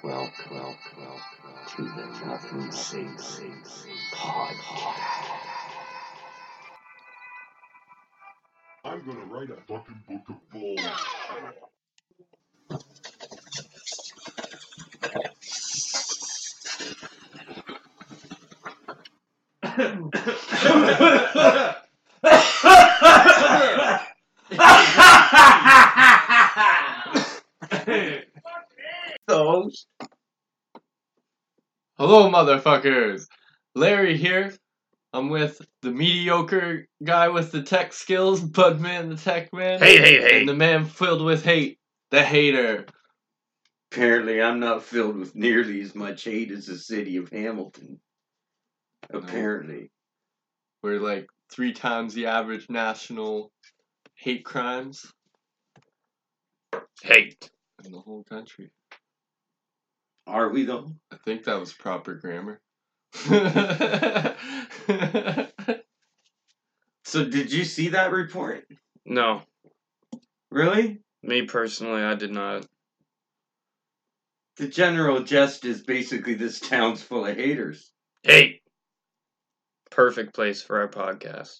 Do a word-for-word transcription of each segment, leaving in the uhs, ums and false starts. Welcome, welcome, welcome, welcome to the Nothing Safe Podcast. I'm gonna write a fucking book of balls. So, hello, motherfuckers. Larry here. I'm with the mediocre guy with the tech skills, Budman the tech man. Hey, hey, hey. And the man filled with hate, the hater. Apparently, I'm not filled with nearly as much hate as the city of Hamilton. Apparently. No. We're like three times the average national hate crimes. Hate. In the whole country. Are we though? I think that was proper grammar. So did you see that report? No. Really? Me personally, I did not. The general jest is basically this town's full of haters. Hate. Perfect place for our podcast.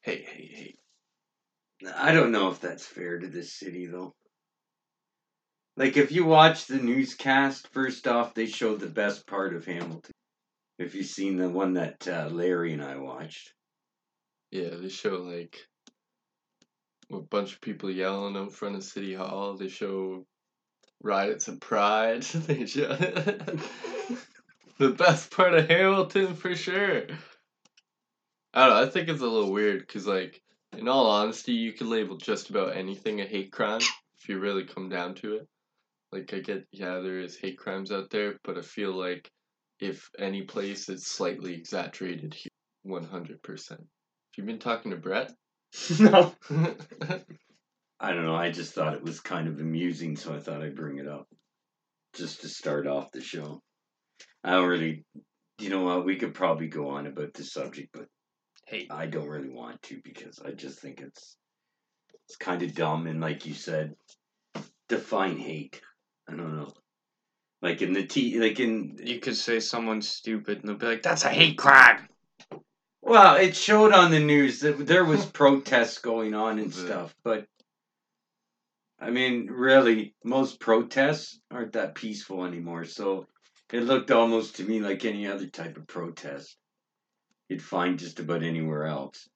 Hey, hey, hey. I don't know if that's fair to this city, though. Like, if you watch the newscast, first off, they showed the best part of Hamilton. If you've seen the one that uh, Larry and I watched. Yeah, they show, like, a bunch of people yelling in front of City Hall. They show riots and pride. They show the best part of Hamilton, for sure. I don't know, I think it's a little weird, because, like, in all honesty, you could label just about anything a hate crime, if you really come down to it. Like, I get, yeah, there is hate crimes out there, but I feel like if any place, it's slightly exaggerated here, one hundred percent. Have you been talking to Brett? No. I don't know, I just thought it was kind of amusing, so I thought I'd bring it up. Just to start off the show. I don't really, you know what, we could probably go on about this subject, but hey, I don't really want to, because I just think it's it's kind of dumb, and like you said, define hate. I don't know. Like in the T, like in... You could say someone's stupid, and they'll be like, that's a hate crime! Well, it showed on the news that there was protests going on and stuff, but... I mean, really, most protests aren't that peaceful anymore, so it looked almost to me like any other type of protest you'd find just about anywhere else.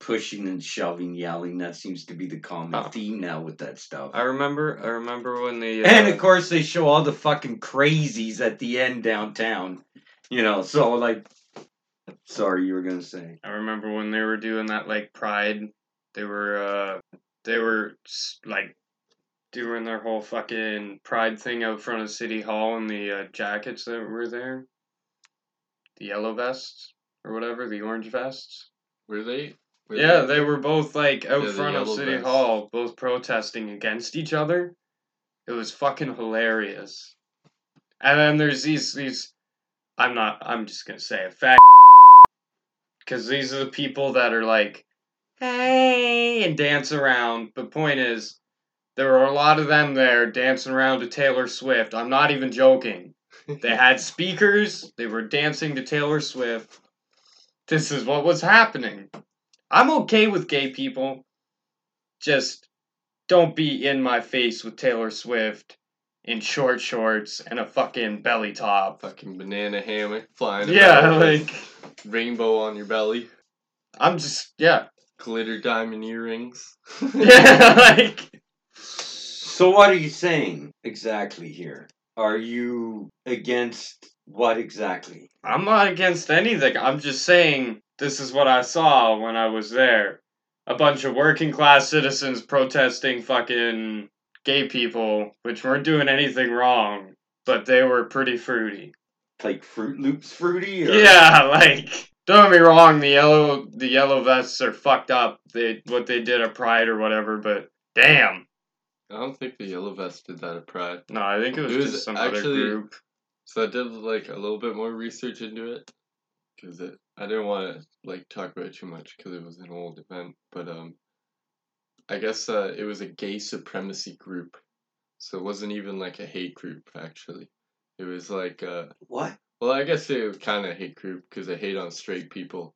Pushing and shoving, yelling, that seems to be the common oh. theme now with that stuff. I remember I remember when the... Uh, and, of course, they show all the fucking crazies at the end downtown. You know, so, like... Sorry, you were gonna say. I remember when they were doing that, like, pride. They were, uh... They were, like, doing their whole fucking pride thing out front of City Hall in the uh, jackets that were there. The yellow vests, or whatever, the orange vests. Were they... Yeah, they were both, like, out yeah, front of City vest. Hall, both protesting against each other. It was fucking hilarious. And then there's these, these, I'm not, I'm just gonna say it, fat because these are the people that are like, hey, and dance around. But point is, there were a lot of them there dancing around to Taylor Swift. I'm not even joking. They had speakers, they were dancing to Taylor Swift. This is what was happening. I'm okay with gay people, just don't be in my face with Taylor Swift in short shorts and a fucking belly top. Fucking banana hammock flying yeah, about. Yeah, like... Rainbow on your belly. I'm just, yeah. Glitter diamond earrings. Yeah, like... So what are you saying exactly here? Are you against what exactly? I'm not against anything, I'm just saying... This is what I saw when I was there. A bunch of working class citizens protesting fucking gay people, which weren't doing anything wrong, but they were pretty fruity. Like Fruit Loops fruity? Or... Yeah, like, don't get me wrong, the yellow the yellow vests are fucked up, They what they did at Pride or whatever, but damn. I don't think the yellow vests did that at Pride. No, I think it was, it was just some actually, other group. So I did, like, a little bit more research into it, because it I didn't want to, like, talk about it too much because it was an old event, but um, I guess uh, it was a gay supremacy group. So it wasn't even like a hate group, actually. It was like... Uh, what? Well, I guess it was kind of a hate group because they hate on straight people.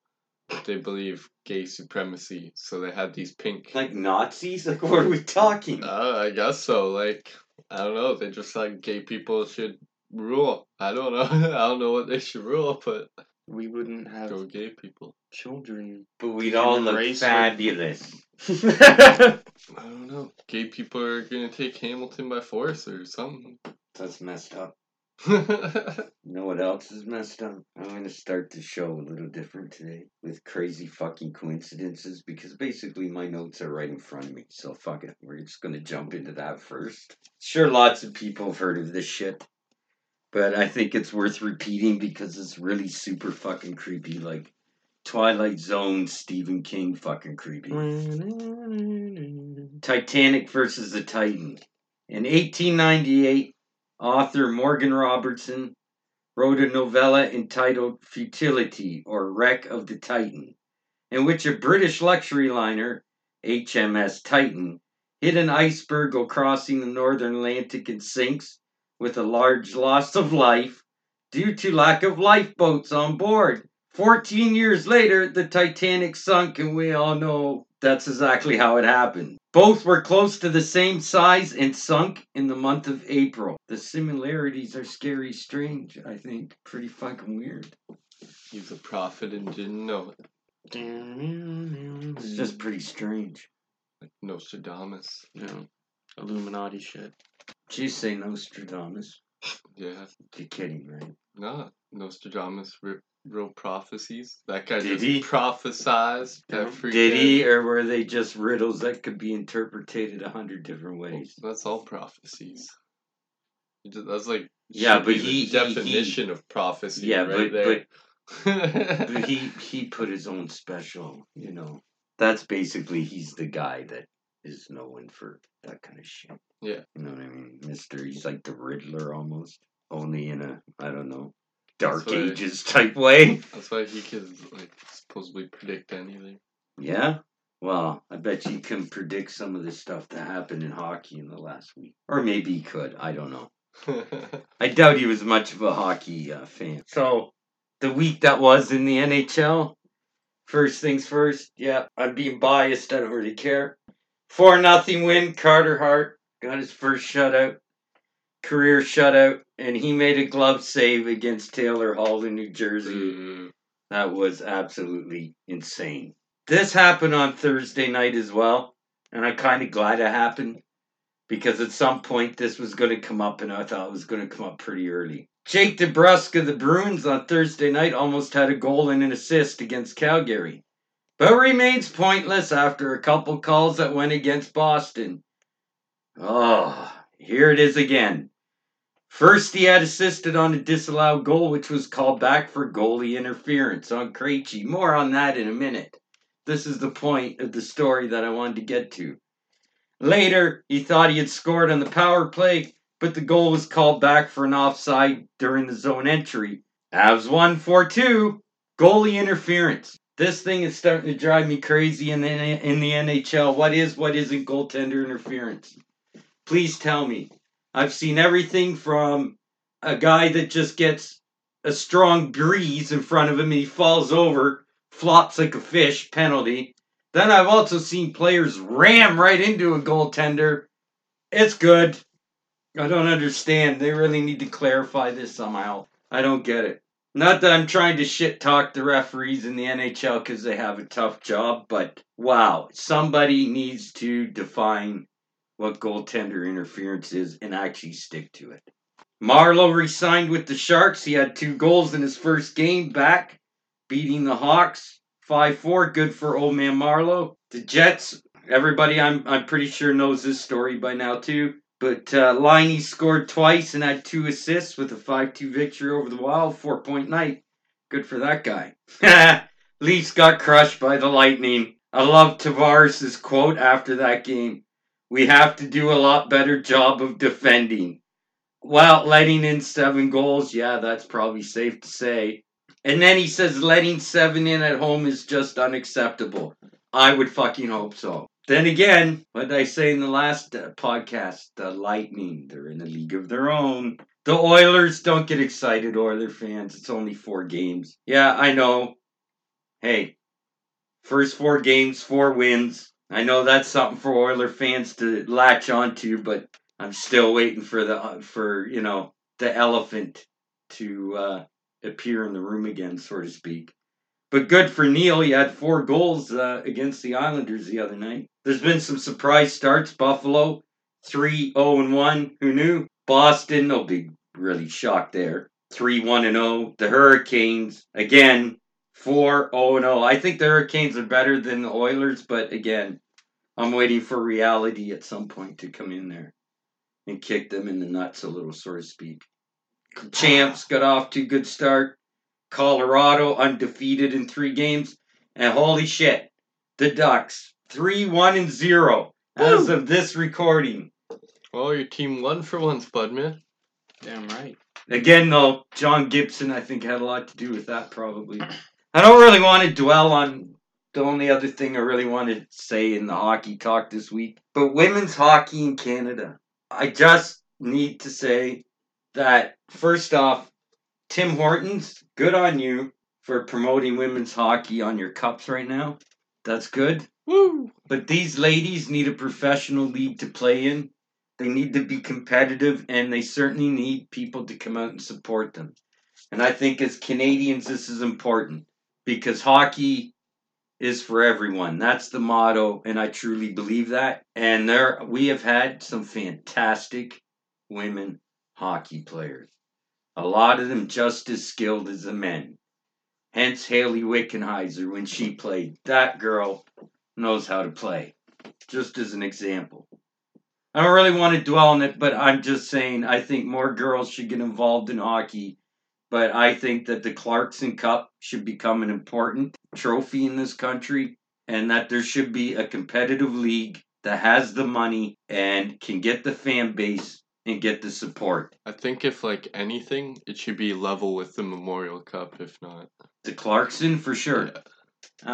They believe gay supremacy, so they had these pink... Like Nazis? Like, what are we talking? Uh, I guess so. Like, I don't know. They just like gay people should rule. I don't know. I don't know what they should rule, but... We wouldn't have... Go gay people. Children. But we'd all look fabulous. I don't know. Gay people are going to take Hamilton by force or something. That's messed up. You know what else is messed up? I'm going to start the show a little different today with crazy fucking coincidences because basically my notes are right in front of me. So fuck it. We're just going to jump into that first. Sure, lots of people have heard of this shit. But I think it's worth repeating because it's really super fucking creepy. Like Twilight Zone, Stephen King fucking creepy. Titanic versus the Titan. In eighteen ninety-eight, author Morgan Robertson wrote a novella entitled Futility or Wreck of the Titan, in which a British luxury liner, H M S Titan, hit an iceberg while crossing the northern Atlantic and sinks, with a large loss of life due to lack of lifeboats on board. Fourteen years later, the Titanic sunk, and we all know that's exactly how it happened. Both were close to the same size and sunk in the month of April. The similarities are scary strange, I think. Pretty fucking weird. He's a prophet and didn't know it. It's just pretty strange. Like Nostradamus. Yeah. Illuminati shit. Did you say Nostradamus? Yeah. You're kidding, right? No. Nostradamus re- real prophecies. That guy Did just he? prophesized. That Did day. he? Or were they just riddles that could be interpreted a hundred different ways? Well, that's all prophecies. That's like... Yeah, but he... The he, definition he, of prophecy yeah, right but, there. But, but he, he put his own special, you know. That's basically... He's the guy that is known for that kind of shit. Yeah. You know what I mean? Mister He's like the Riddler almost. Only in a, I don't know, Dark why, Ages type way. That's why he can, like, supposedly predict anything. Yeah? Well, I bet you can predict some of the stuff that happened in hockey in the last week. Or maybe he could. I don't know. I doubt he was much of a hockey uh, fan. So, the week that was in the N H L, first things first, yeah, I'm being biased. I don't really care. four nothing win, Carter Hart. Got his first shutout, career shutout, and he made a glove save against Taylor Hall in New Jersey. Mm. That was absolutely insane. This happened on Thursday night as well, and I'm kind of glad it happened because at some point this was going to come up, and I thought it was going to come up pretty early. Jake DeBrusk of the Bruins on Thursday night almost had a goal and an assist against Calgary, but remains pointless after a couple calls that went against Boston. Oh, here it is again. First, he had assisted on a disallowed goal, which was called back for goalie interference on Krejci. More on that in a minute. This is the point of the story that I wanted to get to. Later, he thought he had scored on the power play, but the goal was called back for an offside during the zone entry. Avs won four two. Goalie interference. This thing is starting to drive me crazy in the, in the N H L. What is, what isn't goaltender interference? Please tell me. I've seen everything from a guy that just gets a strong breeze in front of him and he falls over, flops like a fish, penalty. Then I've also seen players ram right into a goaltender. It's good. I don't understand. They really need to clarify this somehow. I don't get it. Not that I'm trying to shit talk the referees in the N H L because they have a tough job, but wow, somebody needs to define what goaltender interference is, and actually stick to it. Marlowe re-signed with the Sharks. He had two goals in his first game back, beating the Hawks five four. Good for old man Marlowe. The Jets, everybody I'm I'm pretty sure knows this story by now too, but uh, Liney scored twice and had two assists with a five two victory over the Wild, four-point night. Good for that guy. Leafs got crushed by the Lightning. I love Tavares' quote after that game. We have to do a lot better job of defending. Well, letting in seven goals, yeah, that's probably safe to say. And then he says letting seven in at home is just unacceptable. I would fucking hope so. Then again, what did I say in the last uh, podcast? The Lightning, they're in a league of their own. The Oilers, don't get excited, Oiler fans. It's only four games. Yeah, I know. Hey, first four games, four wins. I know that's something for Oiler fans to latch onto, but I'm still waiting for the for you know the elephant to uh, appear in the room again, so to speak. But good for Neil. He had four goals uh, against the Islanders the other night. There's been some surprise starts. Buffalo, three oh and one. Who knew? Boston, no big really shock there. three one and oh. The Hurricanes, again, four oh and oh. I think the Hurricanes are better than the Oilers, but again, I'm waiting for reality at some point to come in there and kick them in the nuts a little, so to speak. Champs got off to a good start. Colorado undefeated in three games. And holy shit, the Ducks, three one and oh as of this recording. Well, your team won for once, bud, man. Damn right. Again, though, John Gibson, I think, had a lot to do with that, probably. I don't really want to dwell on the only other thing I really want to say in the hockey talk this week, but women's hockey in Canada. I just need to say that, first off, Tim Hortons, good on you for promoting women's hockey on your cups right now. That's good. Woo! But these ladies need a professional league to play in. They need to be competitive, and they certainly need people to come out and support them. And I think as Canadians, this is important because hockey is for everyone. That's the motto, and I truly believe that. And there, we have had some fantastic women hockey players. A lot of them just as skilled as the men. Hence Haley Wickenheiser, when she played, that girl knows how to play. Just as an example. I don't really want to dwell on it, but I'm just saying I think more girls should get involved in hockey. But I think that the Clarkson Cup should become an important trophy in this country. And that there should be a competitive league that has the money and can get the fan base and get the support. I think if, like, anything, it should be level with the Memorial Cup, if not the Clarkson, for sure. Yeah.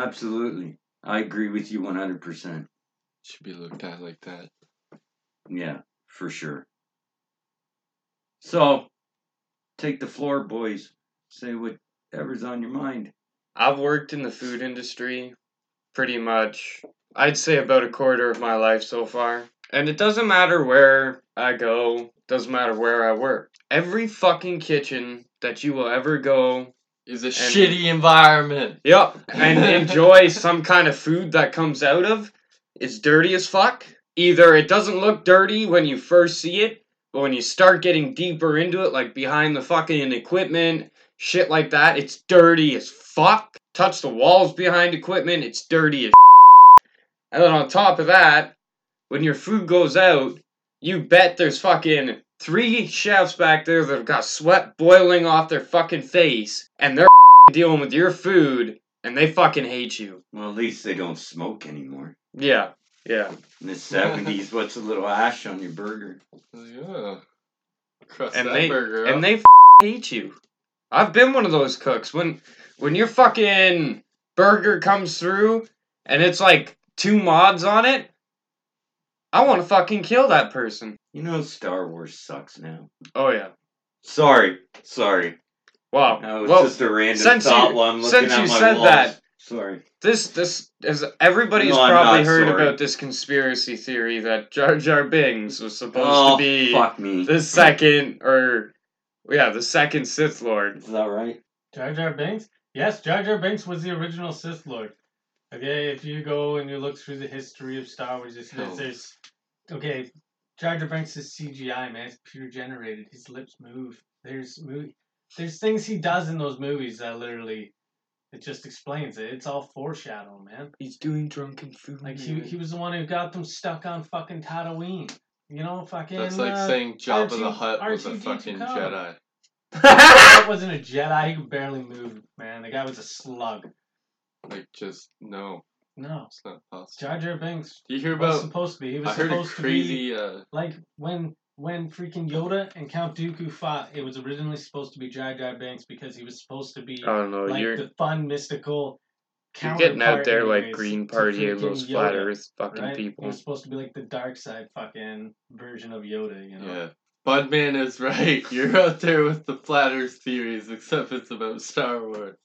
Absolutely. I agree with you one hundred percent. Should be looked at like that. Yeah, for sure. So, take the floor, boys. Say whatever's on your mind. I've worked in the food industry pretty much, I'd say, about a quarter of my life so far. And it doesn't matter where I go, doesn't matter where I work. Every fucking kitchen that you will ever go is a and, shitty environment. Yep, and enjoy some kind of food that comes out of is dirty as fuck. Either it doesn't look dirty when you first see it, but when you start getting deeper into it, like behind the fucking equipment, shit like that, it's dirty as fuck. Touch the walls behind equipment, it's dirty as shit. And then on top of that, when your food goes out, you bet there's fucking three chefs back there that have got sweat boiling off their fucking face, and they're dealing with your food, and they fucking hate you. Well, at least they don't smoke anymore. Yeah, yeah. In the seventies, what's a little ash on your burger? Yeah. Crust that they, burger up. And they hate you. I've been one of those cooks. When, when your fucking burger comes through, and it's like two mods on it, I want to fucking kill that person. You know Star Wars sucks now. Oh, yeah. Sorry. Sorry. Wow. No, it's well, just a random thought while I'm looking at my walls. Since you said that. Sorry. This, this, is, everybody's no, probably heard sorry. about this conspiracy theory that Jar Jar Binks was supposed oh, to be fuck me. the second, or, yeah, the second Sith Lord. Is that right? Jar Jar Binks? Yes, Jar Jar Binks was the original Sith Lord. Okay, if you go and you look through the history of Star Wars, it's, oh. there's... Okay, Jar Jar Binks is C G I, man. It's computer generated. His lips move. There's movie, there's things he does in those movies that literally... It just explains it. It's all foreshadow, man. He's doing drunken food. Like, he, he was the one who got them stuck on fucking Tatooine. You know, fucking... That's like uh, saying Jabba the Hutt was a fucking Jedi. That wasn't a Jedi. He could barely move, man. The guy was a slug. Like, just, no. No. It's not possible. Jar Jar Binks you hear about, was supposed to be. He was I heard supposed a crazy, to be, uh... like, when when freaking Yoda and Count Dooku fought, it was originally supposed to be Jar Jar Binks because he was supposed to be, I don't know, like, you're... the fun, mystical You're getting out there like Green Party or those Flat Earth fucking right? people. It's supposed to be like the dark side fucking version of Yoda, you know? Yeah. Budman is right. You're out there with the Flat Earth theories, except it's about Star Wars.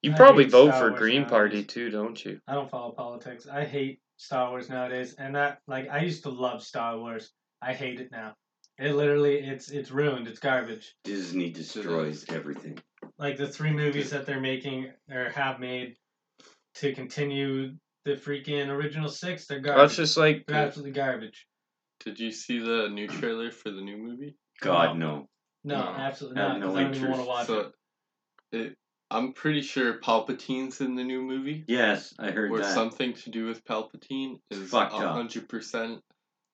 You probably vote for Green Party too, don't you? I don't follow politics. I hate Star Wars nowadays. And that, like, I used to love Star Wars. I hate it now. It literally, it's it's ruined. It's garbage. Disney destroys everything. Like, the three movies that they're making, or have made, to continue the freaking original six, they're garbage. That's just like... They're absolutely garbage. Did you see the new trailer for the new movie? God, no. No, no, no. absolutely not. No, I don't even want to watch so, it. it. I'm pretty sure Palpatine's in the new movie. Yes, I heard or that. Or something to do with Palpatine is fucked one hundred percent up.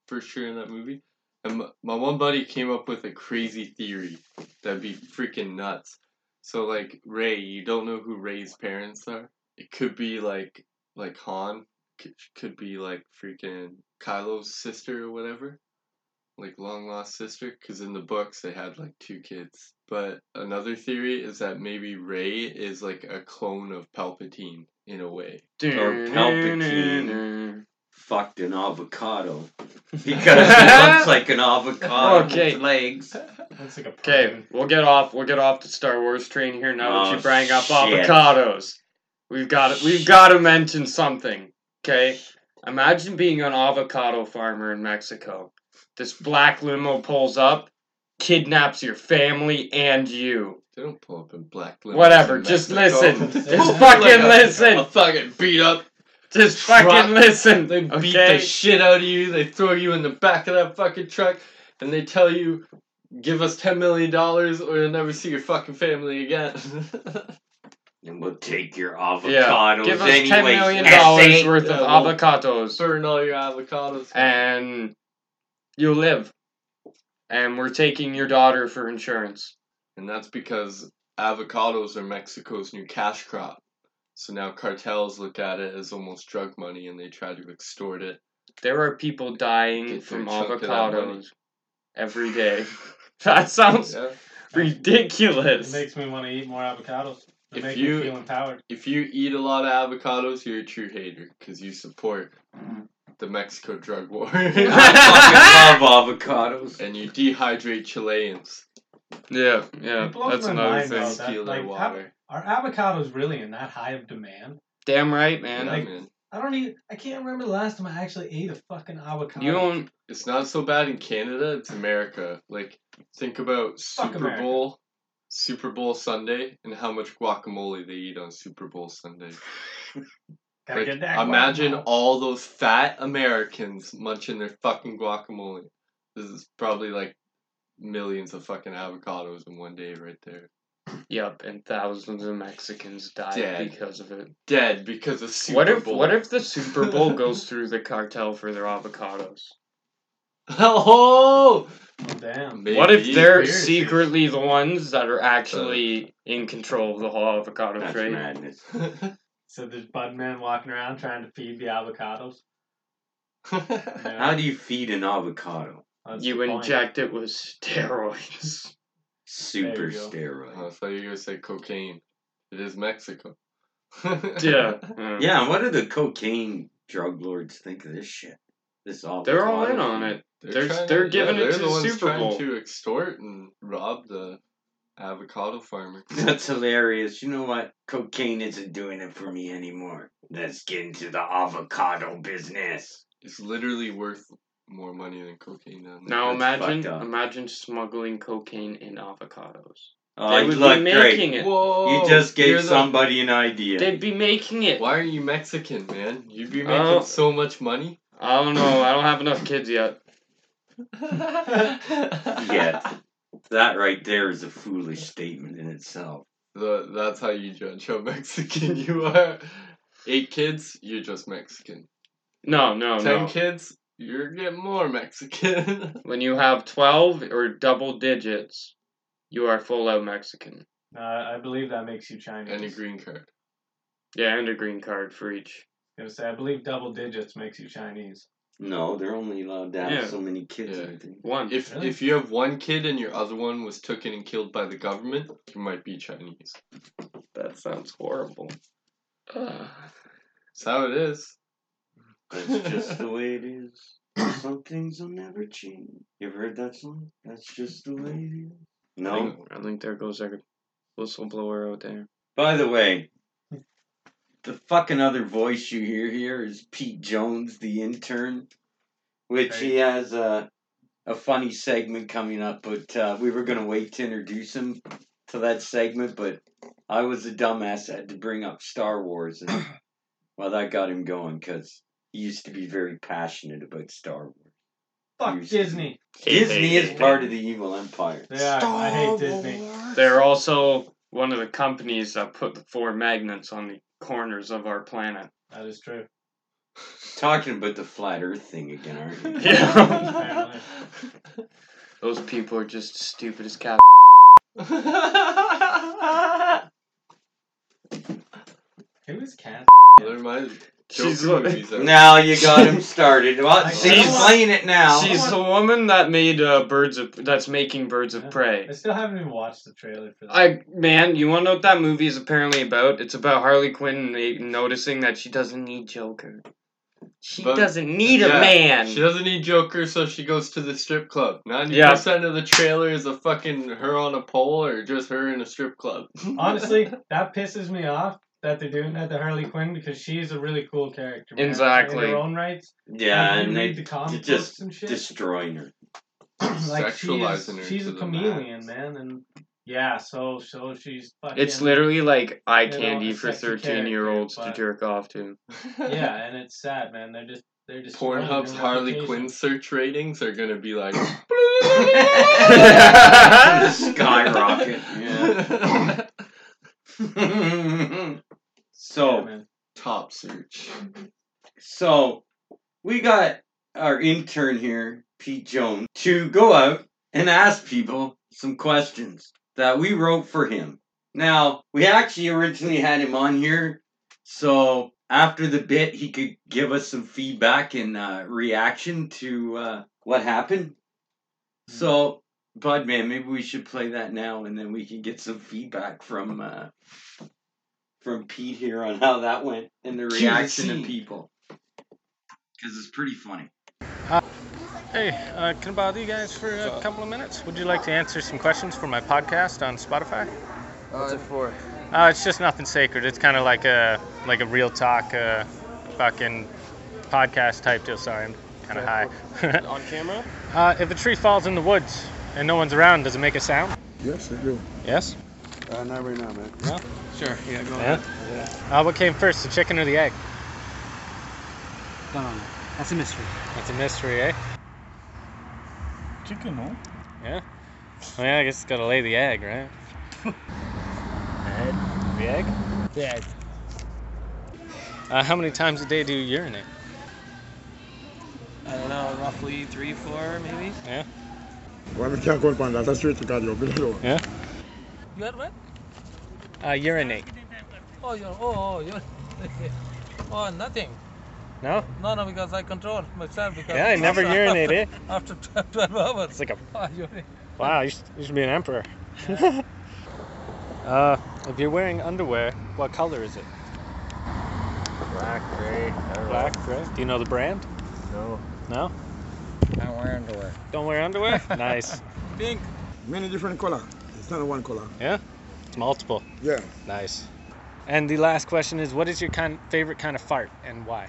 For sure in that movie. And my, my one buddy came up with a crazy theory that'd be freaking nuts. So, like, Rey, you don't know who Rey's parents are? It could be, like, like Han. Could, could be, like, freaking... Kylo's sister or whatever, like long lost sister, because in the books they had like two kids. But another theory is that maybe Rey is like a clone of Palpatine in a way. Dude, or Palpatine fucked an avocado because he looks like an avocado okay. with legs. That's like a okay, we'll get off. We'll get off the Star Wars train here now oh, that you bring up shit. Avocados. We've got we've got to mention something. Okay. Imagine being an avocado farmer in Mexico. This black limo pulls up, kidnaps your family and you. They don't pull up in black limos. Whatever, just listen. Just fucking like a, listen. A fucking beat up. Just truck. fucking listen. They okay? beat the shit out of you. They throw you in the back of that fucking truck and they tell you, give us ten million dollars or you'll never see your fucking family again. And we'll take your avocados yeah. Give us anyways. ten million dollars worth yeah, of we'll avocados. Burn all your avocados. And you'll live. And we're taking your daughter for insurance. And that's because avocados are Mexico's new cash crop. So now cartels look at it as almost drug money and they try to extort it. There are people dying Get from avocados every day. That sounds yeah. ridiculous. It makes me want to eat more avocados. They if you feel empowered. If you eat a lot of avocados, you're a true hater because you support the Mexico drug war. I fucking love avocados. And you dehydrate Chileans. Yeah, yeah, that's another thing. Steal their water. Are avocados really in that high of demand? Damn right, man. Yeah, like, man. I don't even. I can't remember the last time I actually ate a fucking avocado. You don't. It's not so bad in Canada. It's America. Like, think about Fuck Super America. Bowl. Super Bowl Sunday and how much guacamole they eat on Super Bowl Sunday. Like, get that imagine guacamole. All those fat Americans munching their fucking guacamole. This is probably like millions of fucking avocados in one day right there. Yep, and thousands of Mexicans died Dead. because of it. Dead because of Super what if, Bowl. What if the Super Bowl goes through the cartel for their avocados? Oh! Oh, damn. Maybe. What if they're Weird. secretly the ones that are actually uh, in control of the whole avocado that's trade? Madness. So there's Budman walking around trying to feed the avocados. Yeah. How do you feed an avocado? That's you inject point. it with steroids. Super steroids. I thought you were going to say cocaine. It is Mexico. Yeah. Yeah, what do the cocaine drug lords think of this shit? This avocado. They're all in on it. They're they're, they're to, giving yeah, it they're to the, the Super Bowl to extort and rob the avocado farmer. That's hilarious. You know what? Cocaine isn't doing it for me anymore. Let's get into the avocado business. It's literally worth more money than cocaine now. Now imagine imagine smuggling cocaine in avocados. Oh, they would be making great. it. Whoa, you just gave somebody the, an idea. They'd be making it. Why are you Mexican, man? You'd be making uh, so much money. I don't know. I don't have enough kids yet. Yeah, that right there is a foolish statement in itself. The, that's how you judge how Mexican you are. Eight kids, you're just Mexican. No, no, Ten no. Ten kids, you're getting more Mexican. When you have twelve or double digits, you are full-out Mexican. Uh, I believe that makes you Chinese. And a green card. Yeah, and a green card for each. I was gonna say, I believe double digits makes you Chinese. No, they're only allowed to have yeah. so many kids. Yeah. I think. One. If really? if you have one kid and your other one was taken and killed by the government, you might be Chinese. That sounds horrible. That's how it is. That's just the way it is. Some things will never change. You ever heard that song? That's just the way it is. No. I think, I think there goes our whistleblower out there. By the way, the fucking other voice you hear here is Pete Jones, the intern, which right. He has a, a funny segment coming up, but uh, we were going to wait to introduce him to that segment, but I was a dumbass. I had to bring up Star Wars, and well, that got him going, because he used to be very passionate about Star Wars. Fuck Disney. Disney is part of the evil empire. Yeah, Star I hate Disney. Wars. They're also one of the companies that put the four magnets on the corners of our planet. That is true. Talking about the Flat Earth thing again, aren't you? Yeah. Those people are just stupid as cow. Who is Cat? They're my Joker movies. Now you got him started. Well, she's playing it now. She's the woman that made uh, Birds of. That's making Birds of Prey. I still haven't even watched the trailer for that. I man, you want to know what that movie is apparently about? It's about Harley Quinn noticing that she doesn't need Joker. She but, doesn't need yeah, a man. She doesn't need Joker, so she goes to the strip club. ninety percent yeah. of the trailer is a fucking her on a pole or just her in a strip club. Honestly, that pisses me off. That they're doing that to Harley Quinn because she's a really cool character. Man. Exactly. In her own rights. Yeah, and, and they the comic just and shit. Destroying her. Like sexualizing she is, her. She's a chameleon, max. man, and yeah, so so she's fucking. It's literally like eye candy for thirteen-year-olds to jerk off to. Yeah, and it's sad, man. They're just they're just. Pornhub's Harley Quinn search ratings are gonna be like skyrocket. Yeah. So, yeah, top search. So, we got our intern here, Pete Jones, to go out and ask people some questions that we wrote for him. Now, we actually originally had him on here, so after the bit, he could give us some feedback and uh, reaction to uh, what happened. Mm-hmm. So, Bud, man, maybe we should play that now, and then we can get some feedback from uh, from Pete here on how that went and the reaction of people, because it's pretty funny. Uh, hey, uh, can I bother you guys for a couple of minutes? Would you like to answer some questions for my podcast on Spotify? What's it for? Uh, it's just nothing sacred. It's kind of like a like a real talk, uh, fucking podcast type deal. Sorry, I'm kind of high. On camera? Uh, if a tree falls in the woods and no one's around, does it make a sound? Yes, it do. Yes? Uh, not right now, man. No? Sure, yeah, go yeah. ahead. Yeah. Uh, what came first, the chicken or the egg? Um, that's a mystery. That's a mystery, eh? Chicken, huh? Yeah? Well, yeah, I guess it's got to lay the egg, right? The egg? The egg. Uh, how many times a day do you urinate? I don't know, roughly three, four, maybe? Yeah? Well, we can't go on that. That's straight to God, yo. Yeah? You had what? Uh, urinate. Oh, you're, oh, you're, oh, nothing. No? No, no, because I control myself. Because yeah, I never after, urinate, eh? After twelve hours. It's like a... Oh, wow, you should, you should be an emperor. Yeah. uh, if you're wearing underwear, what color is it? Black, gray. Black, gray. Do you know the brand? No. No? I don't wear underwear. Don't wear underwear? Nice. Pink. Many different color. It's not one color. Yeah? It's multiple. Yeah. Nice. And the last question is, what is your kind, favorite kind of fart and why?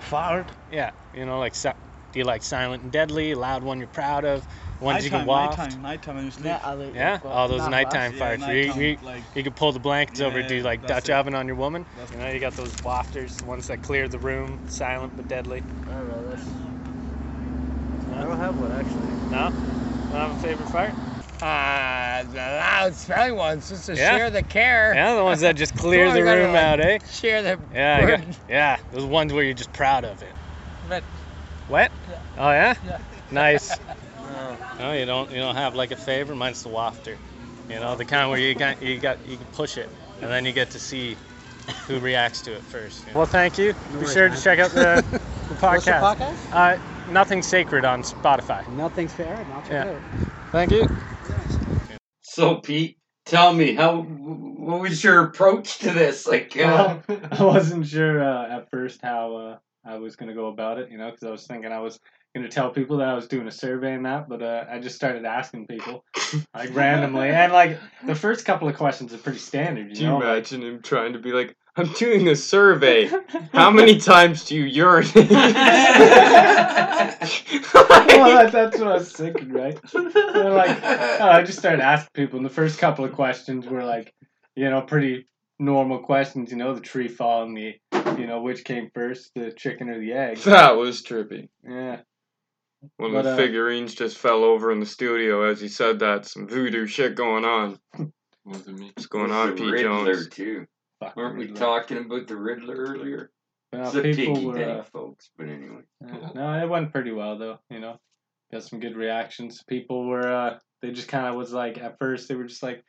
Fart? Yeah. You know, like, do you like silent and deadly, loud one you're proud of, ones nighttime, you can waft? Nighttime, nighttime, nighttime. Yeah? yeah? All those nighttime farts. Yeah, nighttime, you, you, like, you can pull the blankets yeah, over, do like Dutch it. oven on your woman. That's you know, you got those wafters, the ones that clear the room, silent but deadly. I don't know, that's... I don't have one, actually. No? Don't have a favorite fart? Uh, the loud, smelly ones, just to yeah. share the care. Yeah, the ones that just clear the room like out, eh? Share the yeah, got, yeah, those ones where you're just proud of it. Wet. Wet? Yeah. Oh, yeah? Yeah. Nice. No. no, you don't You don't have, like, a favorite? Mine's the wafter. You know, the kind where you got, you got you can push it, and then you get to see who reacts to it first. You know? Well, thank you. No Be worries, sure man. to check out the, the podcast. What's the podcast? Uh, Nothing Sacred on Spotify. Nothing's fair. Not fair. Yeah. Thank you. So, Pete, Tell me, how, what was your approach to this? Like, uh... well, I wasn't sure uh, at first how uh, I was going to go about it, you know, because I was thinking I was going to tell people that I was doing a survey and that, but uh, I just started asking people, like, randomly. And, like, the first couple of questions are pretty standard, you do know? Do you imagine him trying to be like, I'm doing a survey. How many times do you urinate? Like... Well, that, that's what I was thinking, right? So, like, oh, I just started asking people, and the first couple of questions were, like, you know, pretty normal questions, you know, the tree fall and the, you know, which came first, the chicken or the egg. That was trippy. Yeah. One of but, the figurines uh, just fell over in the studio as he said that. Some voodoo shit going on. Wasn't me. What's going on, Pete Jones? Too. Fuck Weren't Riddler. We talking about the Riddler earlier? No, it's a piggy were, day, uh, folks, but anyway. Uh, no, it went pretty well, though, you know. Got some good reactions. People were, uh, they just kind of was like, at first, they were just like,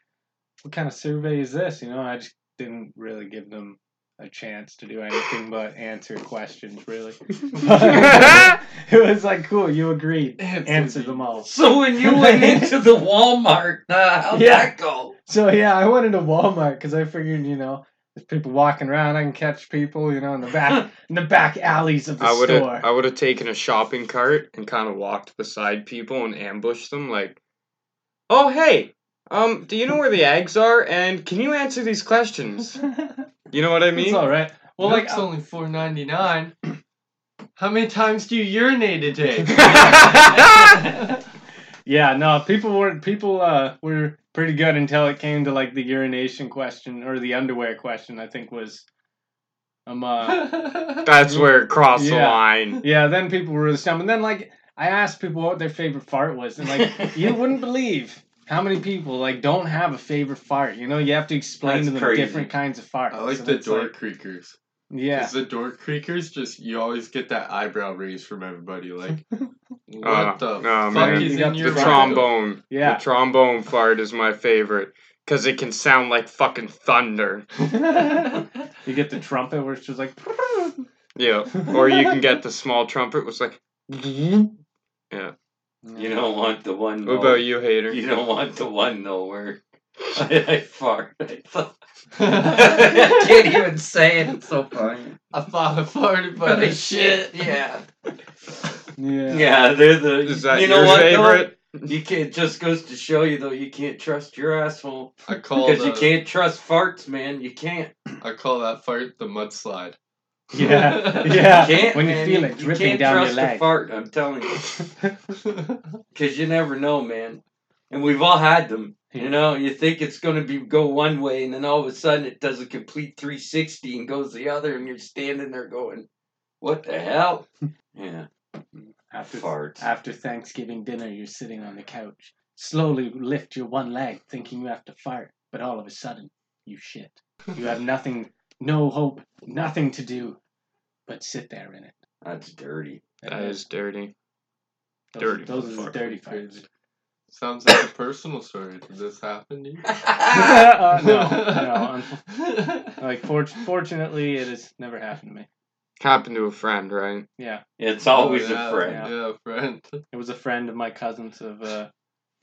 what kind of survey is this? You know, I just didn't really give them a chance to do anything but answer questions, really. But it was like, cool, you agreed. Answer, answer them all. So when you went into the Walmart, uh, how'd yeah. that go? So, yeah, I went into Walmart because I figured, you know, there's people walking around. I can catch people, you know, in the back in the back alleys of the I store. I would have taken a shopping cart and kind of walked beside people and ambushed them like, oh, hey, um, do you know where the eggs are? And can you answer these questions? You know what I mean? It's all right. Well, like, it's uh, only four ninety-nine. How many times do you urinate a day? Yeah, no, people weren't, people uh, were pretty good until it came to, like, the urination question, or the underwear question, I think was, um, uh... That's where it crossed yeah. the line. Yeah, then people were really stumped. And then, like, I asked people what their favorite fart was, and, like, you wouldn't believe how many people, like, don't have a favorite fart, you know? You have to explain That's to them crazy. Different kinds of farts. I like so the door like, creakers. Yeah. Because the door creakers, just, you always get that eyebrow raise from everybody, like, what uh, the no, fuck man. Is you in your The trombone. Of... Yeah. The trombone fart is my favorite, because it can sound like fucking thunder. You get the trumpet, where it's just like... Yeah, or you can get the small trumpet, which is like... Yeah. You don't want the one... What about you, hater? You don't want the one, though, where... I, I fart. I, thought... I can't even say it. It's so funny. I thought I farted, but I shit. Yeah. Yeah. Yeah. They're the. Is that you your know favorite? What, you can't. Just goes to show you though. You can't trust your asshole. I call because you can't trust farts, man. You can't. I call that fart the mudslide. Yeah. Yeah. You can't, when you man, feel it dripping you down your leg. You can't trust a fart. I'm telling you. Because you never know, man. And we've all had them. You know, you think it's going to be go one way, and then all of a sudden it does a complete three sixty and goes the other, and you're standing there going, what the hell? Yeah. After, farts. After Thanksgiving dinner, you're sitting on the couch. Slowly lift your one leg, thinking you have to fart, but all of a sudden, you shit. You have nothing, no hope, nothing to do, but sit there in it. That's dirty. That, that is, is dirty. Those, dirty. Those are dirty farts. Sounds like a personal story. Did this happen to you? uh, no, no. I'm, like, for, fortunately, it has never happened to me. Happened to a friend, right? Yeah. It's always oh, yeah, a friend. Yeah, a friend. It was a friend of my cousin's, of a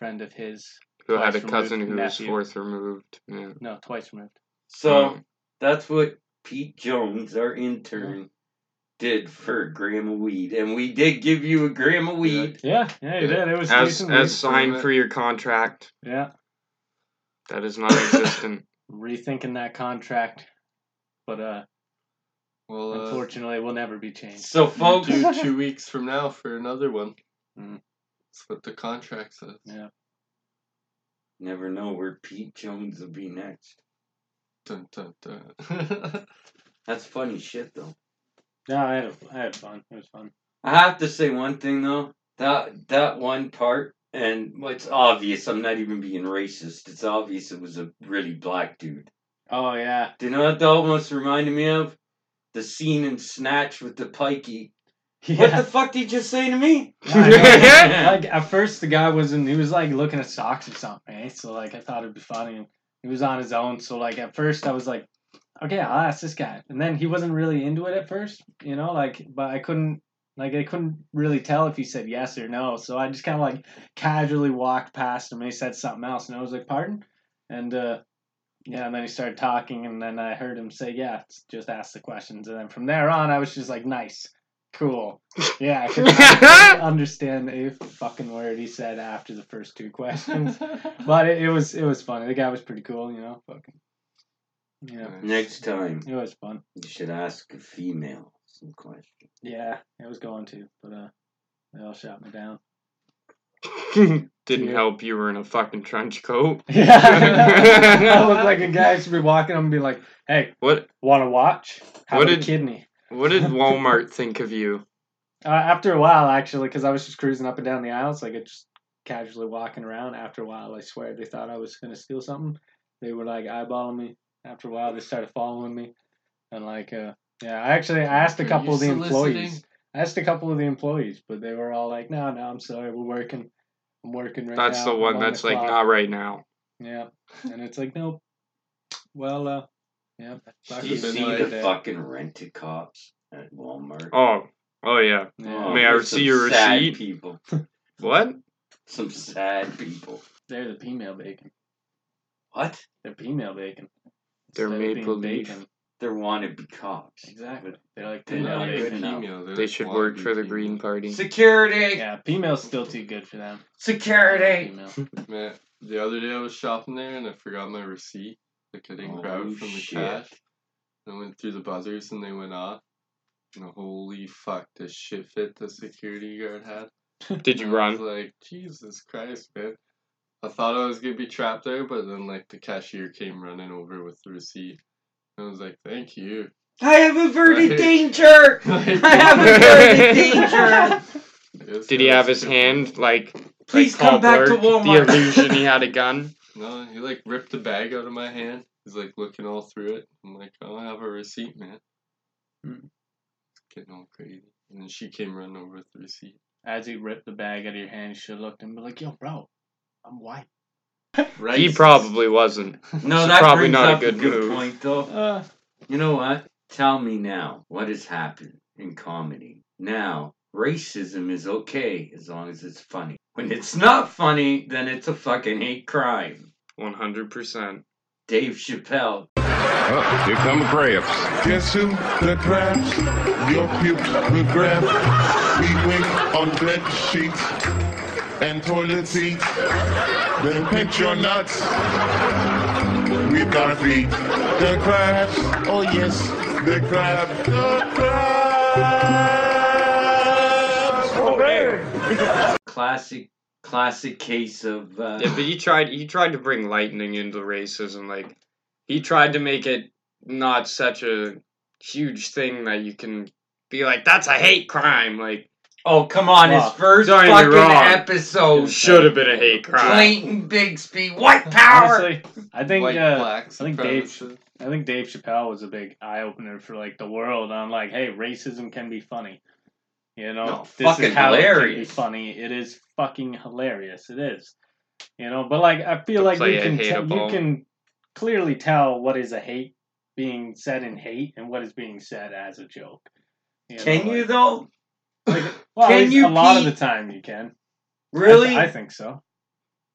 friend of his. Who had a cousin who nephew. was fourth removed. Yeah. No, twice removed. So, mm. that's what Pete Jones, our intern, mm. did for a gram of weed, and we did give you a gram of weed. Yeah, yeah, you did. It was as as signed for your contract. Yeah, that is non-existent. Rethinking that contract, but uh, well, uh, unfortunately, it will never be changed. So, folks, do two weeks from now for another one. Mm. That's what the contract says. Yeah. Never know where Pete Jones will be next. Dun, dun, dun. That's funny shit, though. No, I had, I had fun. It was fun. I have to say one thing, though. That that one part, and well, it's obvious. I'm not even being racist. It's obvious it was a really black dude. Oh, yeah. Do you know what that almost reminded me of? The scene in Snatch with the pikey. Yeah. What the fuck did you just say to me? Yeah, like, at first, the guy wasn't... He was, like, looking at socks or something, eh? So, like, I thought it'd be funny. He was on his own, so, like, at first, I was like, okay, I'll ask this guy. And then he wasn't really into it at first, you know, like, but I couldn't, like, I couldn't really tell if he said yes or no. So I just kind of, like, casually walked past him and he said something else. And I was like, pardon? And, uh, yeah, and then he started talking, and then I heard him say, yeah, just ask the questions. And then from there on, I was just like, nice, cool. Yeah, I couldn't understand a fucking word he said after the first two questions. But it, it was it was funny. The guy was pretty cool, you know, fucking. Yeah. Next time. It was fun. You should ask a female some questions. Yeah, I was going to, but uh, they all shot me down. Didn't Dude. help you were in a fucking trench coat. Yeah. I look like a guy should be walking up and be like, hey, what? Wanna watch? Have what a did, kidney. What did Walmart think of you? Uh, after a while, actually, because I was just cruising up and down the aisles, like I just casually walking around. After a while, I swear they thought I was gonna steal something. They were like eyeballing me. After a while, they started following me, and like, uh, yeah, I actually I asked a couple of the employees. I asked a couple of the employees, but they were all like, no, no, I'm sorry, we're working. I'm working right now. That's the one that's like, not right now. Yeah. And it's like, nope. Well, uh, yeah. Do you see the fucking rented cops at Walmart? Oh, oh yeah. yeah. Oh, May I see your receipt? Sad people. What? Some sad people. They're the female bacon. What? They're female bacon. They're maple bacon. They're wannabe cops. Exactly. They're like, they're not good enough. They should work for the Green Party. Security! Yeah, P-mail's still too good for them. Security! Man, the other day I was shopping there and I forgot my receipt. Like, I didn't grab it from the cash. I went through the buzzers and they went off. And holy fuck, the shit fit the security guard had. Did you run? I was like, Jesus Christ, man. I thought I was going to be trapped there, but then, like, the cashier came running over with the receipt. I was like, thank you. I have averted like, danger! Like, I have averted danger! Did he have his hand, like, please like come back to Walmart? The illusion he had a gun? No, he, like, ripped the bag out of my hand. He's, like, looking all through it. I'm like, I don't have a receipt, man. Hmm. It's getting all crazy. And then she came running over with the receipt. As he ripped the bag out of your hand, she looked at him and was like, yo, bro, I'm white. Right. He probably wasn't. No, that's probably not a good, a good move. Point, though. Uh, you know what? Tell me now what has happened in comedy. Now, racism is okay as long as it's funny. When it's not funny, then it's a fucking hate crime. one hundred percent. Dave Chappelle. Oh, here come the crabs. Guess who? The crabs. Your pubes will grab. We wink on bed sheets. And toilet seats, then pinch your nuts. We've got to feed the crabs. Oh yes, the crab, the crabs. Oh man! Classic, classic case of. Uh... Yeah, but he tried. He tried to bring lightning into racism. Like, he tried to make it not such a huge thing that you can be like, that's a hate crime. Like. Oh, come on, well, his first fucking episode should have been a hate crime. Clayton Bigsby, white power! Honestly, I think, white uh, I, think Dave, I think Dave Chappelle was a big eye-opener for, like, the world on, like, hey, racism can be funny. You know, no, this fucking is how hilarious. It can be funny. It is fucking hilarious. It is. You know, but, like, I feel to like you can, t- you can clearly tell what is a hate being said in hate and what is being said as a joke. You can know, you, like, though? Like, well, can you a lot keep... of the time you can. Really? I, th- I think so.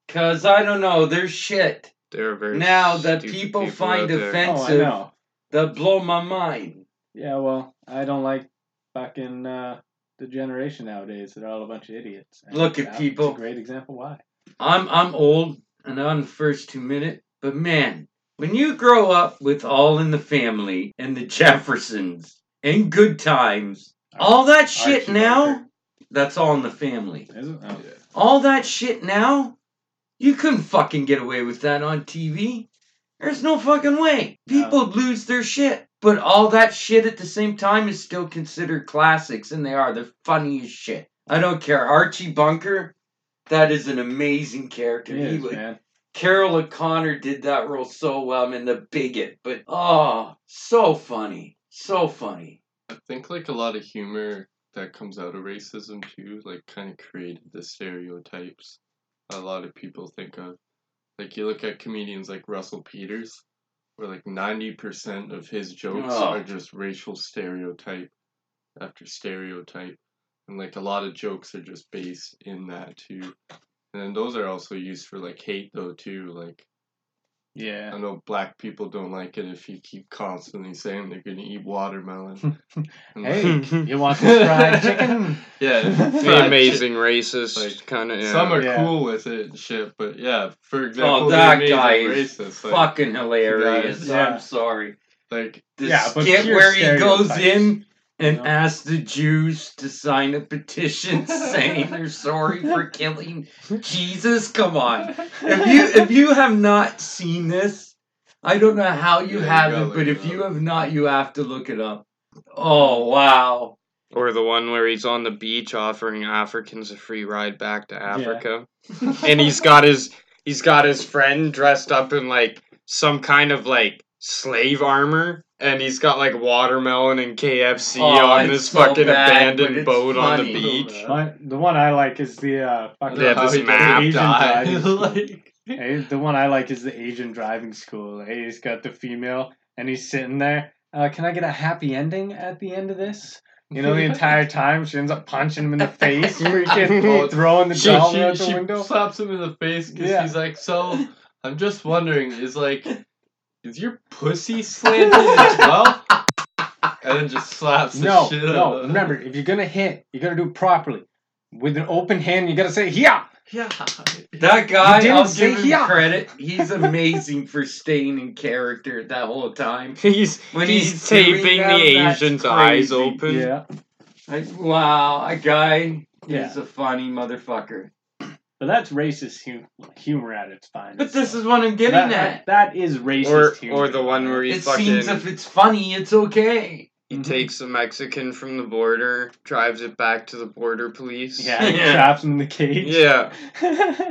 Because, I don't know, there's shit. They're very now that people, people find offensive, oh, that blow my mind. Yeah, well, I don't like fucking uh, the generation nowadays. They're all a bunch of idiots. And look at people. A great example why. I'm I'm old, and I'm the first two minute, but man, when you grow up with All in the Family and the Jeffersons and Good Times... All that shit now, that's All in the Family. Is it? Oh. Yeah. All that shit now, you couldn't fucking get away with that on T V. There's no fucking way. People no. lose their shit. But all that shit at the same time is still considered classics, and they are the funniest shit. I don't care. Archie Bunker, that is an amazing character. He is, he, man. Carol O'Connor did that role so well. I mean, the bigot. But, oh, so funny. So funny. I think, like, a lot of humor that comes out of racism, too, like, kind of created the stereotypes a lot of people think of. Like, you look at comedians like Russell Peters, where, like, ninety percent of his jokes oh. are just racial stereotype after stereotype. And, like, a lot of jokes are just based in that, too. And then those are also used for, like, hate, though, too. Like, Yeah. I know black people don't like it if you keep constantly saying they're going to eat watermelon. Hey, you want some fried chicken? Yeah. The amazing chi- racist like, kind of, yeah. Some are yeah. cool with it and shit, but yeah, for example, oh, that guy is racist, like, fucking hilarious. Yeah. I'm sorry. Like, this yeah, skit where he goes in and you know? asks the Jews to sign a petition saying they're sorry for killing Jesus. Come on. If you if you have not seen this, I don't know how you yeah, haven't, but if up. you have not, you have to look it up. Oh, wow. Or the one where he's on the beach offering Africans a free ride back to Africa. Yeah. And he's got his he's got his friend dressed up in like some kind of like slave armor. And he's got, like, watermelon and K F C oh, on this so fucking bad, abandoned boat funny. on the beach. My, the one I like is the uh, fucking yeah, this map Asian driving school. like... hey, the one I like is the Asian driving school. Hey, he's got the female, and he's sitting there. Uh, can I get a happy ending at the end of this? You know, the entire time she ends up punching him in the face. You know, throwing the she, doll she, out the she window. She slaps him in the face because yeah. he's like, so, I'm just wondering, is, like... is your pussy slanted as well? And then just slaps the no, shit out no. of it. Remember, if you're gonna hit, you gotta do it properly. With an open hand, you gotta say, yeah! Yeah. That guy, I'll give him yeah. credit. He's amazing for staying in character that whole time. He's, when he's, he's taping them, the Asian's eyes open. Yeah. I, wow, a guy yeah. is a funny motherfucker. But that's racist hum- humor at its finest. But this so. is what I'm getting that, at. That is racist or, humor. Or the one where he it fucking... it seems if it's funny, it's okay. He mm-hmm. takes a Mexican from the border, drives it back to the border police. Yeah, and yeah. traps him in the cage. Yeah.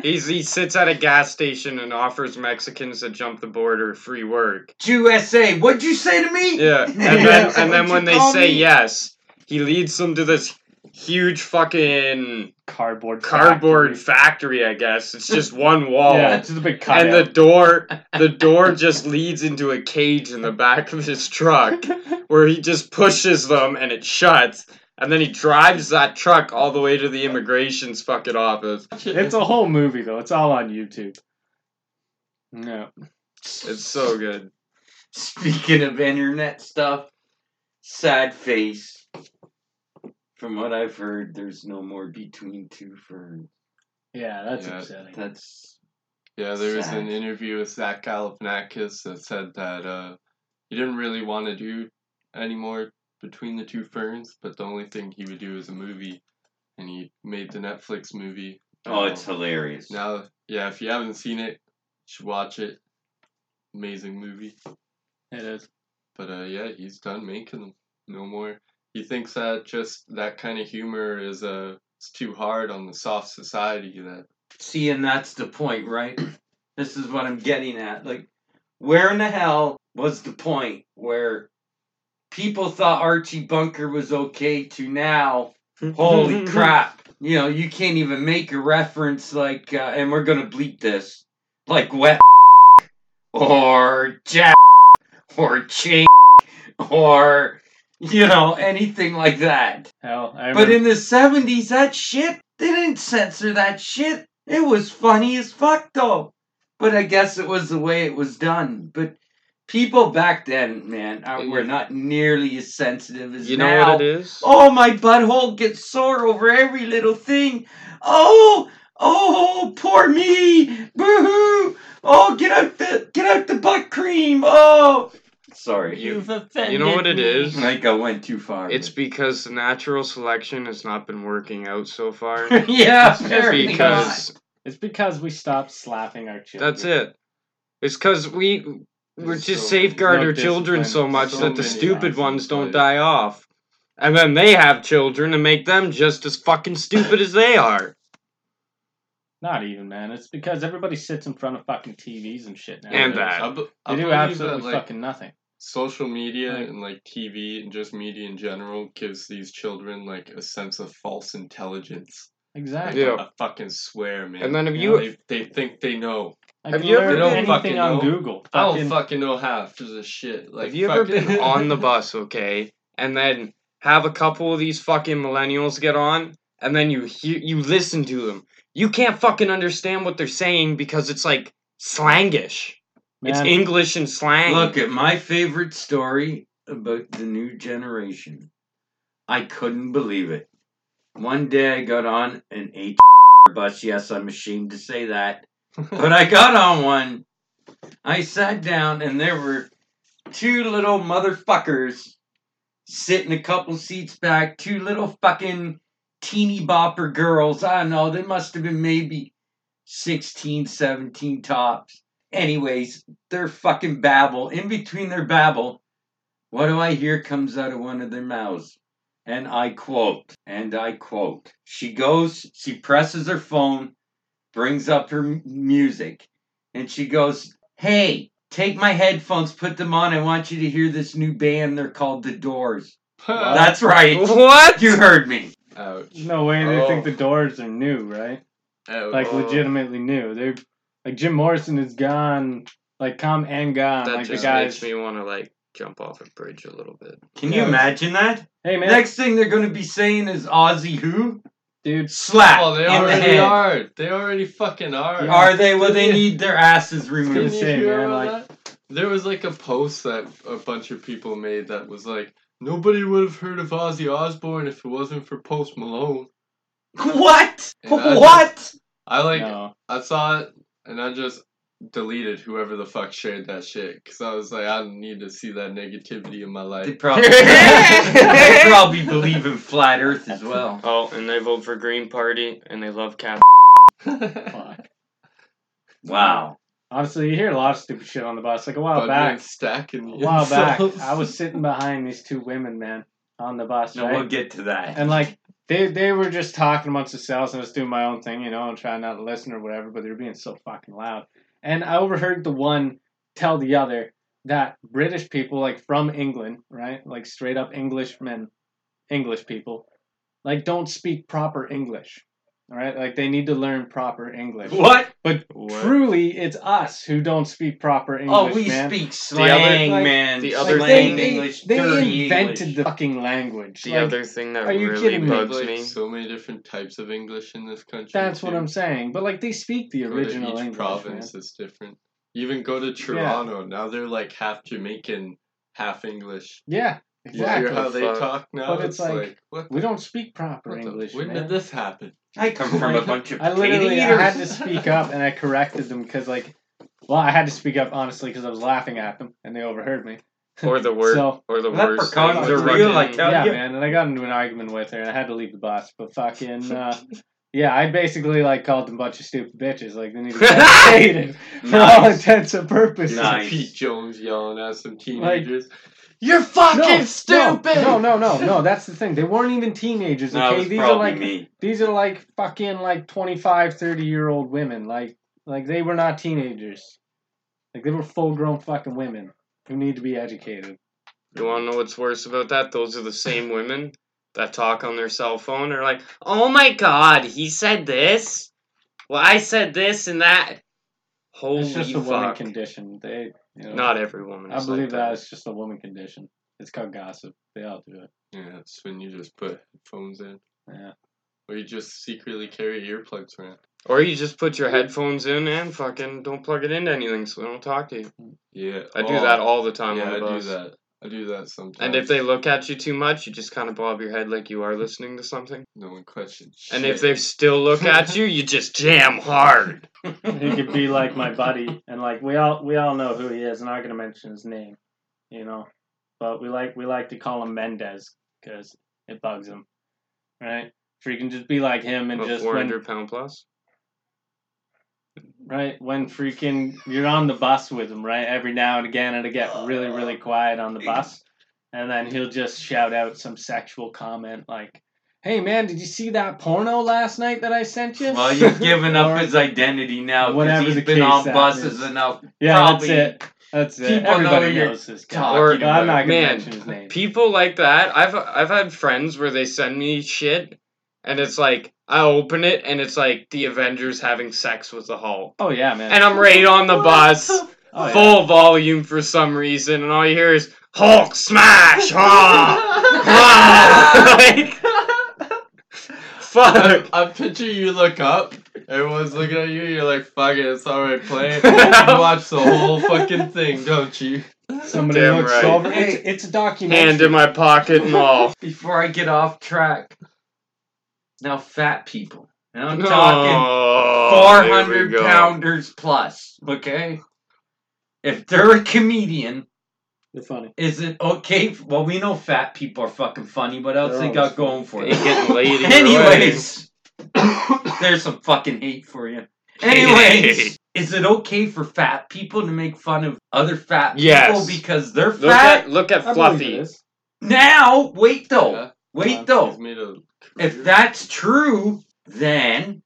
He's, he sits at a gas station and offers Mexicans that jump the border free work. U S A, what'd you say to me? Yeah, and then, and then when they say me? yes, he leads them to this... huge fucking cardboard cardboard factory. factory, I guess. It's just one wall. Yeah, it's just a big cutout. And the door the door just leads into a cage in the back of his truck where he just pushes them and it shuts. And then he drives that truck all the way to the immigration's fucking office. It's a whole movie though. It's all on YouTube. No. It's so good. Speaking of internet stuff, sad face. From what I've heard, there's no more Between Two Ferns. Yeah, that's yeah, upsetting. That's yeah, there sad. was an interview with Zach Galifianakis that said that uh, he didn't really want to do any more Between the Two Ferns, but the only thing he would do is a movie, and he made the Netflix movie. Oh, um, it's hilarious. Now, yeah, if you haven't seen it, you should watch it. Amazing movie. It is. But uh, yeah, he's done making them. No more. He thinks that just that kind of humor is uh, it's too hard on the soft society. That See, and that's the point, right? This is what I'm getting at. Like, where in the hell was the point where people thought Archie Bunker was okay to now? Holy crap. You know, you can't even make a reference like, uh, and we're going to bleep this, like wet or jack or chain or... you know, anything like that. Hell, I remember. But in the seventies, that shit, they didn't censor that shit. It was funny as fuck, though. But I guess it was the way it was done. But people back then, man, were not nearly as sensitive as now. You know what it is? Oh, my butthole gets sore over every little thing. Oh, oh, poor me. Boo-hoo. Oh, get out the, get out the butt cream. Oh. Sorry. You've offended You know what it is? Me. Like I went too far. It's because the natural selection has not been working out so far. Yeah, it's because not. It's because we stopped slapping our children. That's it. It's because we we're it's just so, safeguard our children so much so that the stupid ones don't played. die off. And then they have children and make them just as fucking stupid as they are. Not even, man. It's because everybody sits in front of fucking T Vs and shit now. And that. I b- I they do absolutely that, like, fucking nothing. Social media right. and, like, T V and just media in general gives these children, like, a sense of false intelligence. Exactly. Like, yeah. I fucking swear, man. And then if you... you know, they, they think they know. Like, have you ever been anything on know. Google? Fucking... I don't fucking know half of this shit. Like, have you fucking... ever been on the bus, okay, and then have a couple of these fucking millennials get on, and then you hear, you listen to them. You can't fucking understand what they're saying because it's, like, slangish. Man. It's English and slang. Look at my favorite story about the new generation. I couldn't believe it. One day I got on an H bus. Yes, I'm ashamed to say that. But I got on one. I sat down and there were two little motherfuckers sitting a couple seats back. Two little fucking teeny bopper girls. I don't know. They must have been maybe sixteen, seventeen tops. Anyways, their fucking babble. In between their babble, what do I hear comes out of one of their mouths? And I quote, and I quote. She goes, she presses her phone, brings up her m- music, and she goes, "Hey, take my headphones, put them on. I want you to hear this new band. They're called The Doors." What? That's right. What? You heard me. Ouch. No way they oh. think The Doors are new, right? Ouch. Like, legitimately new. They're... Like, Jim Morrison is gone, like, come and gone. That like just the guys. Makes me want to, like, jump off a bridge a little bit. Can yeah. you imagine that? Hey, man. Next thing they're going to be saying is Ozzy who? Dude. Slap. Oh, they in already the head. Are. They already fucking are. Yeah. Are they? Well, they need their asses removed. Shit, man. Like, there was, like, a post that a bunch of people made that was like, nobody would have heard of Ozzy Osbourne if it wasn't for Post Malone. What? And what? I, just, I like, no. I saw it. And I just deleted whoever the fuck shared that shit. Because I was like, I don't need to see that negativity in my life. They probably, they probably believe in Flat Earth as well. Oh, and they vote for Green Party, and they love cat. Fuck. Wow. Honestly, you hear a lot of stupid shit on the bus. Like, a while Bud back, stacking a while themselves. back, I was sitting behind these two women, man, on the bus, no, right? We'll get to that. And, like, They they were just talking amongst themselves, and I was doing my own thing, you know, and trying not to listen or whatever, but they were being so fucking loud. And I overheard the one tell the other that British people, like, from England, right, like, straight up Englishmen, English people, like, don't speak proper English, all right? Like, they need to learn proper English. What? But what? Truly, it's us who don't speak proper English, Oh, we man. speak slang, the other, man. The other like, thing. They, English, they, they invented English. the fucking language. The like, other thing that really bugs me. Like, so many different types of English in this country. That's too. what I'm saying. But, like, they speak the go original each English, province man. is different. Even go to Toronto. Yeah. Now they're, like, half Jamaican, half English. Yeah. Exactly. You hear how they talk now? But it's, it's like, like what the, we don't speak proper the, English, When man. did this happen? I come from a bunch of I literally, I had to speak up, and I corrected them, because, like, well, I had to speak up, honestly, because I was laughing at them, and they overheard me. Or the word, so, or the worst. Leprechauns are real, I tell yeah, you. Yeah, man, and I got into an argument with her, and I had to leave the bus, but fucking, uh, yeah, I basically, like, called them a bunch of stupid bitches, like, they need to be hated nice. for all intents and purposes. Nice. Pete Jones yelling at some teenagers. Like, you're fucking no, stupid! No, no, no, no, no, that's the thing. They weren't even teenagers, okay? No, it was these are like me. These are like fucking like twenty-five, thirty year old women. Like like they were not teenagers. Like they were full grown fucking women who need to be educated. You wanna know what's worse about that? Those are the same women that talk on their cell phone. They're like, oh my god, he said this? Well, I said this and that. Holy fuck. It's just a woman condition. They You know, not every woman. Is I believe like that. that it's just a woman condition. It's called gossip. They all do it. Yeah, it's when you just put headphones in. Yeah. Or you just secretly carry earplugs around. Or you just put your headphones in and fucking don't plug it into anything so they don't talk to you. Yeah. I oh, do that all the time. Yeah, on the bus. I do that. I do that sometimes. And if they look at you too much, you just kind of bob your head like you are listening to something. No one questions shit. And if they still look at you, you just jam hard. You could be like my buddy, and like we all we all know who he is. I'm not gonna mention his name, you know, but we like we like to call him Mendez because it bugs him, right? So you can just be like him and just four hundred pound plus. Right, when freaking you're on the bus with him, right? Every now and again, it'll get really, really quiet on the bus. And then he'll just shout out some sexual comment like, hey, man, did you see that porno last night that I sent you? Well, you've given up his identity now because he's been on buses enough. Yeah, probably. That's it. That's it. People Everybody know knows this guy. Or, I'm not going to mention his name. People like that, I've I've had friends where they send me shit, and it's like, I open it, and it's like the Avengers having sex with the Hulk. Oh, yeah, man. And I'm right on the what? bus, oh, full yeah. volume for some reason, and all you hear is, Hulk smash! Ha! Ha! Like, fuck. I, I picture you look up, Everyone's looking at you, you're like, fuck it, it's alright, play it. You watch the whole fucking thing, don't you? Somebody damn looks right. Over. Hey, it's, it's a documentary. Hand in my pocket and all. Before I get off track. Now, fat people. And I'm no, talking four hundred pounders plus, okay? If they're a comedian... They're funny. Is it okay? Well, we know fat people are fucking funny. What else they got going for them? They getting laid. Anyways, there's some fucking hate for you. Anyways, is it okay for fat people to make fun of other fat people yes. because they're look fat? At, look at I Fluffy. Now, wait though. Yeah. Wait though. If that's true, then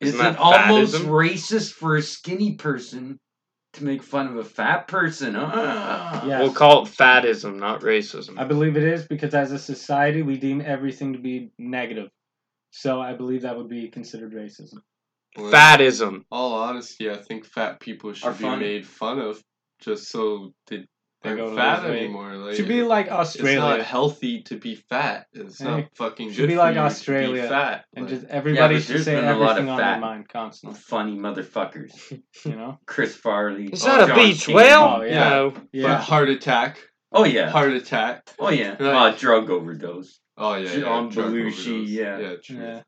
is it almost racist for a skinny person to make fun of a fat person? Uh, yes. We'll call it fatism, not racism. I believe it is because as a society, we deem everything to be negative. So I believe that would be considered racism. Well, fatism. All honesty, I think fat people should be made fun of just so they aren't fat anymore. Like, should be like Australia. It's not healthy to be fat. It's hey, not fucking good should be like for you Australia. To be fat. And like, just everybody yeah, should say everything on their mind constantly. Funny motherfuckers. You know? Chris Farley. Is that oh, a John beach King. Whale? Oh, yeah. No. Yeah. But heart attack. Oh, yeah. Heart attack. Oh, yeah. Like, uh, drug overdose. Oh, yeah. John yeah, Belushi. Yeah. Yeah, true. Yeah.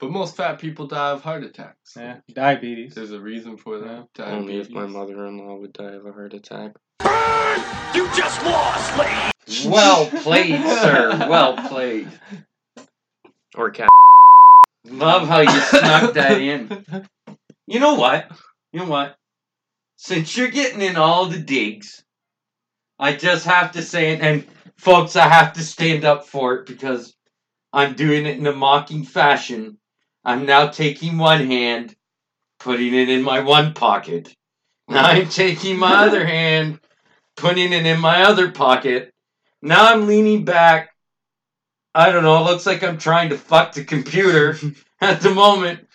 But most fat people die of heart attacks. Yeah, diabetes. There's a reason for that. Yeah. Only if my mother-in-law would die of a heart attack. Burn! You just lost, lady! Well played, sir. Well played. Or cat. Love how you snuck that in. You know what? You know what? Since you're getting in all the digs, I just have to say it, and folks, I have to stand up for it because I'm doing it in a mocking fashion. I'm now taking one hand, putting it in my one pocket. Now I'm taking my other hand, putting it in my other pocket. Now I'm leaning back. I don't know, it looks like I'm trying to fuck the computer at the moment.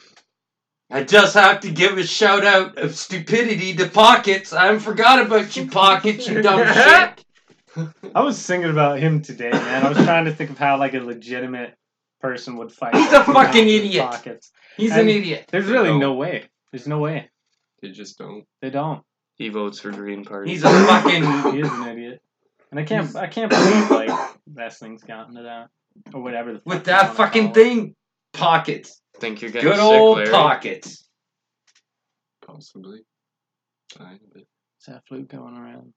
I just have to give a shout out of stupidity to pockets. I forgot about you, pockets, you dumb shit. I was thinking about him today, man. I was trying to think of how like a legitimate person would fight. He's a fucking idiot. Pockets. He's and an idiot. There's really no. no way. There's no way. They just don't. They don't. He votes for Green Party. He's a fucking... He is an idiot. And I can't I can't believe, like, wrestling's gotten to that. Or whatever. The fuck with that fucking thing, pockets. Think you're getting good sick, old Larry. Pockets. Possibly. Fine, but... Is that flu going around?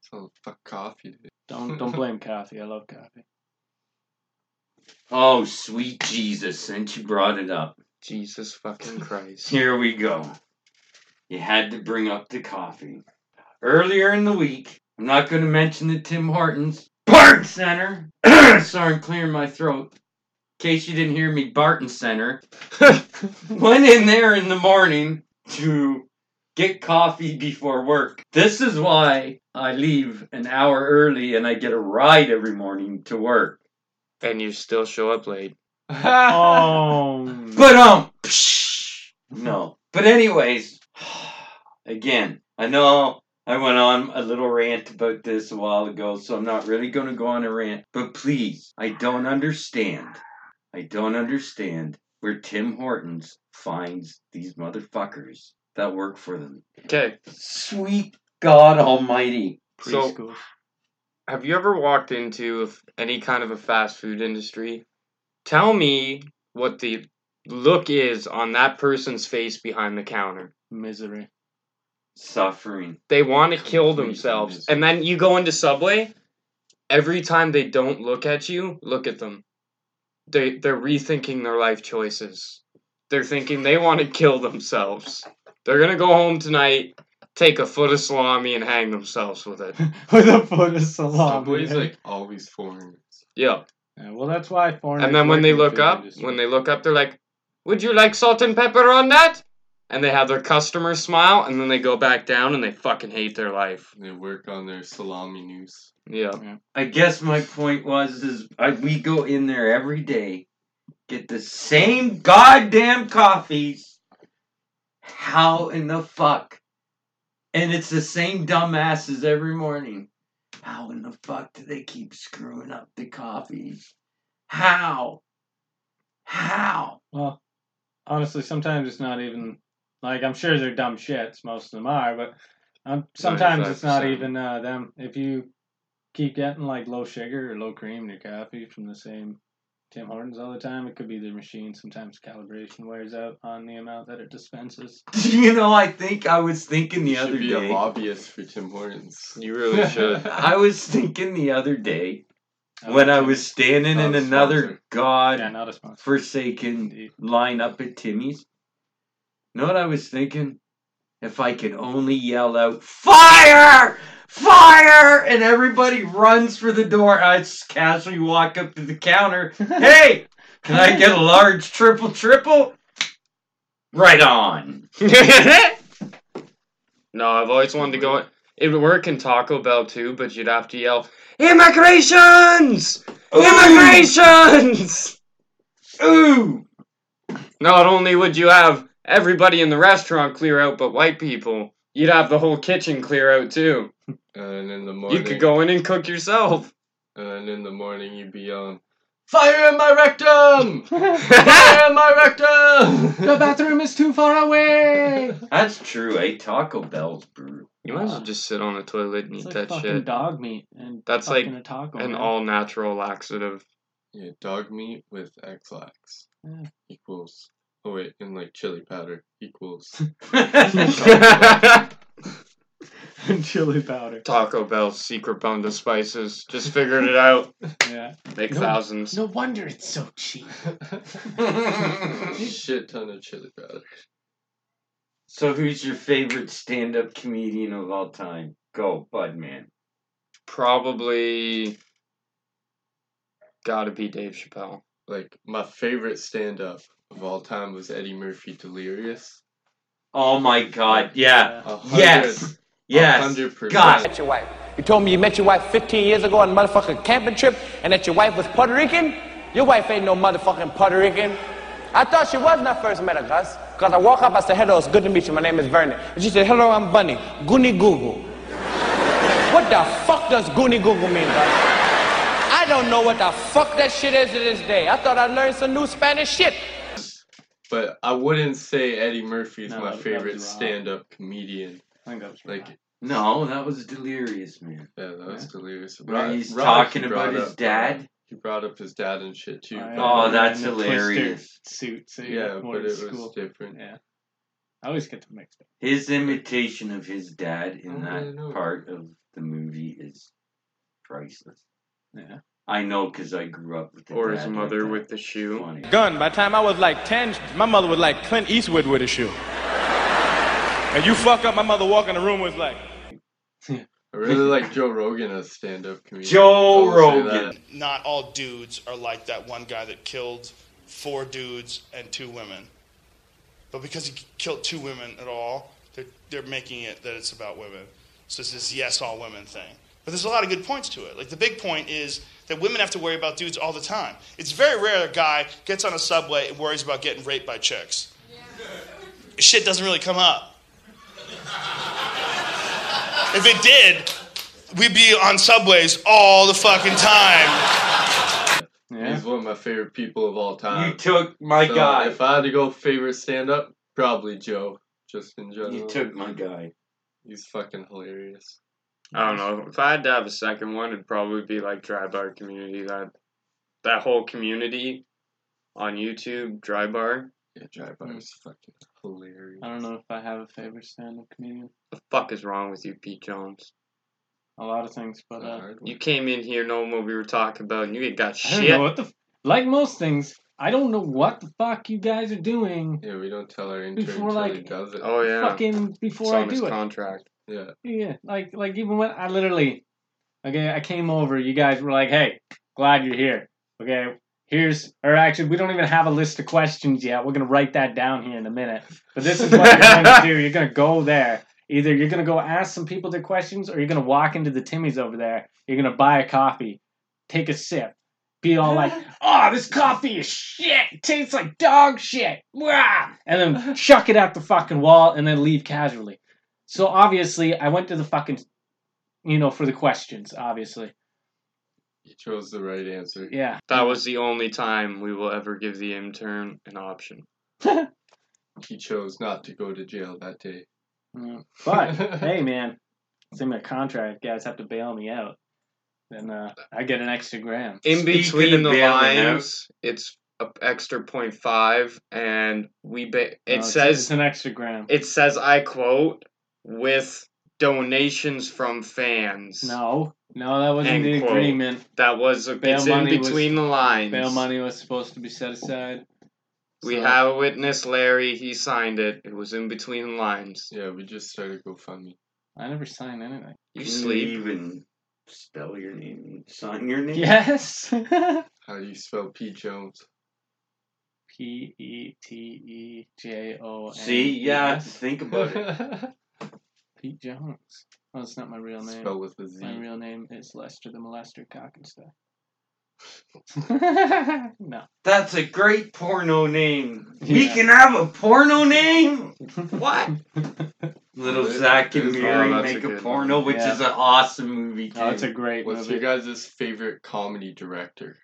It's all fuck coffee, dude. Don't, don't blame coffee. I love coffee. Oh, sweet Jesus. Since you brought it up. Jesus fucking Christ. Here we go. You had to bring up the coffee. Earlier in the week, I'm not going to mention the Tim Hortons Barton Center. Sorry, I'm clearing my throat. In case you didn't hear me, Barton Center. Went in there in the morning to get coffee before work. This is why I leave an hour early and I get a ride every morning to work. And you still show up late. Oh. But, um, psh, no. But anyways... Again, I know I went on a little rant about this a while ago, so I'm not really going to go on a rant. But please, I don't understand. I don't understand where Tim Hortons finds these motherfuckers that work for them. Okay. Sweet God Almighty. Preschool. So, have you ever walked into any kind of a fast food industry? Tell me what the look is on that person's face behind the counter. Misery. Suffering. They want to kill themselves. Misery. And then you go into Subway, every time they don't look at you, look at them. They, they're rethinking their life choices. They're thinking they want to kill themselves. They're going to go home tonight, take a foot of salami, and hang themselves with it. With a foot of salami. Subway's like always foreigners. Yeah. Yeah. Well, that's why foreigners... And then when they look up, industry. when they look up, they're like, would you like salt and pepper on that? And they have their customer smile, and then they go back down, and they fucking hate their life. They work on their salami news. Yeah. yeah. I guess my point was, is I, we go in there every day, get the same goddamn coffees. How in the fuck? And it's the same dumbasses every morning. How in the fuck do they keep screwing up the coffees? How? How? Well... honestly, sometimes it's not even, like, I'm sure they're dumb shits, most of them are, but um, sometimes it's not even uh, them. If you keep getting, like, low sugar or low cream in your coffee from the same Tim Hortons all the time, it could be their machine. Sometimes calibration wears out on the amount that it dispenses. You know, I think I was thinking the other day. You should be a lobbyist for Tim Hortons. You really should. I was thinking the other day oh, when I was standing in another God-forsaken yeah, lineup at Timmy's. Know what I was thinking? If I could only yell out, "Fire! Fire!" and everybody runs for the door. I just casually walk up to the counter. Hey, can I get a large triple triple? Right on. No, I've always wanted to go. It would work in Taco Bell too, but you'd have to yell, "Immigrations! Ooh. Immigrations!" Ooh. Not only would you have everybody in the restaurant clear out, but white people, you'd have the whole kitchen clear out too. And in the morning, you could go in and cook yourself. And in the morning, you'd be on, "Fire in my rectum! Fire in my rectum! The bathroom is too far away!" That's true, eh? Taco Bell's brew. You might as well just sit on the toilet and it's eat like that shit. Dog meat and that's like a taco, an man. All-natural laxative. Yeah, dog meat with X-Lax yeah. equals. Oh wait, and like chili powder equals. Chili powder. Taco Bell's secret bond of spices. Just figured it out. Yeah. Make no, thousands. No wonder it's so cheap. Shit ton of chili powder. So who's your favorite stand-up comedian of all time? Go, bud man. Probably gotta be Dave Chappelle. Like, my favorite stand-up of all time was Eddie Murphy, Delirious. Oh my God, yeah. one hundred, yes. Yes. one hundred percent. God. Your wife. You told me you met your wife fifteen years ago on a motherfucking camping trip and that your wife was Puerto Rican? Your wife ain't no motherfucking Puerto Rican. I thought she was when I first met her, Gus. Because I walk up, I said, "Hello, it's good to meet you. My name is Vernon." And she said, "Hello, I'm Bunny. Goonie Goo Goo." What the fuck does Goonie Goo Goo mean, Gus? I don't know what the fuck that shit is to this day. I thought I learned some new Spanish shit. But I wouldn't say Eddie Murphy is no, my favorite stand-up comedian. I think that was like wrong. No, that was Delirious, man. Yeah, that was yeah. Delirious. Where he's Rob, talking about his up, dad. He brought up his dad and shit too. Oh, oh man, that's hilarious. Suit, so yeah, but it school. was different. Yeah. I always get them mixed up. His imitation of his dad in that part of the movie is priceless. Yeah. I know, because I grew up with the Or his mother with the shoe. Funny. Gun, by the time I was like ten, my mother was like Clint Eastwood with a shoe. And you fuck up, my mother walk in the room was like... I really like Joe Rogan as stand-up comedian. Joe Rogan! Not all dudes are like that one guy that killed four dudes and two women. But because he killed two women at all, they're, they're making it that it's about women. So it's this yes, all women thing. But there's a lot of good points to it. Like, the big point is that women have to worry about dudes all the time. It's very rare a guy gets on a subway and worries about getting raped by chicks. Yeah. Shit doesn't really come up. If it did, we'd be on subways all the fucking time. Yeah. He's one of my favorite people of all time. You took my so guy. If I had to go favorite stand-up, probably Joe, just in general. You took my guy. He's fucking hilarious. I don't know. If I had to have a second one, it'd probably be like Dry Bar Community. That that whole community on YouTube, Dry Bar. Yeah, Dry Bar is fucking hilarious. I don't know if I have a favorite stand-up comedian. The fuck is wrong with you, Pete Jones? A lot of things, but uh, you came in here knowing what we were talking about, and you got shit. I don't know what the f- like most things. I don't know what the fuck you guys are doing. Yeah, we don't tell our intern until like, he does it. Oh yeah, fucking before I do it. It's on his contract. Yeah. Yeah. Like, like even when I literally, okay, I came over. You guys were like, "Hey, glad you're here. Okay, here's," or actually, we don't even have a list of questions yet. We're gonna write that down here in a minute. But this is what you're gonna do. You're gonna go there. Either you're gonna go ask some people their questions, or you're gonna walk into the Timmy's over there. You're gonna buy a coffee, take a sip, be all like, "Oh, this coffee is shit. It tastes like dog shit." Wah! And then chuck it at the fucking wall, and then leave casually. So, obviously, I went to the fucking, you know, for the questions, obviously. You chose the right answer. Yeah. That was the only time we will ever give the intern an option. He chose not to go to jail that day. Mm. But, hey, man, it's in my contract. Guys have to bail me out. Then uh, I get an extra gram. In Speaking between the lines, it's an extra point five, and we ba- it oh, says... It's an extra gram. It says, I quote, with donations from fans. No. No, that wasn't the agreement. That was a bail it's money in between was, the lines. Bail money was supposed to be set aside. We so. have a witness, Larry. He signed it. It was in between the lines. Yeah, we just started GoFundMe. I never signed anything. You Can sleep. You even spell your name and sign your name? Yes. How do you spell Pete Jones? P E T E J O N. See? Yeah, think about it. Pete Jones. Oh, it's not my real name. Spell with a Z. My real name is Lester the Molester Cock and stuff. No. That's a great porno name. Yeah. We can have a porno name? What? Little Zach and Miri oh, make a, a porno, movie. which yeah. is an awesome movie, too. Oh, it's a great What's movie. What's your guys' favorite comedy director?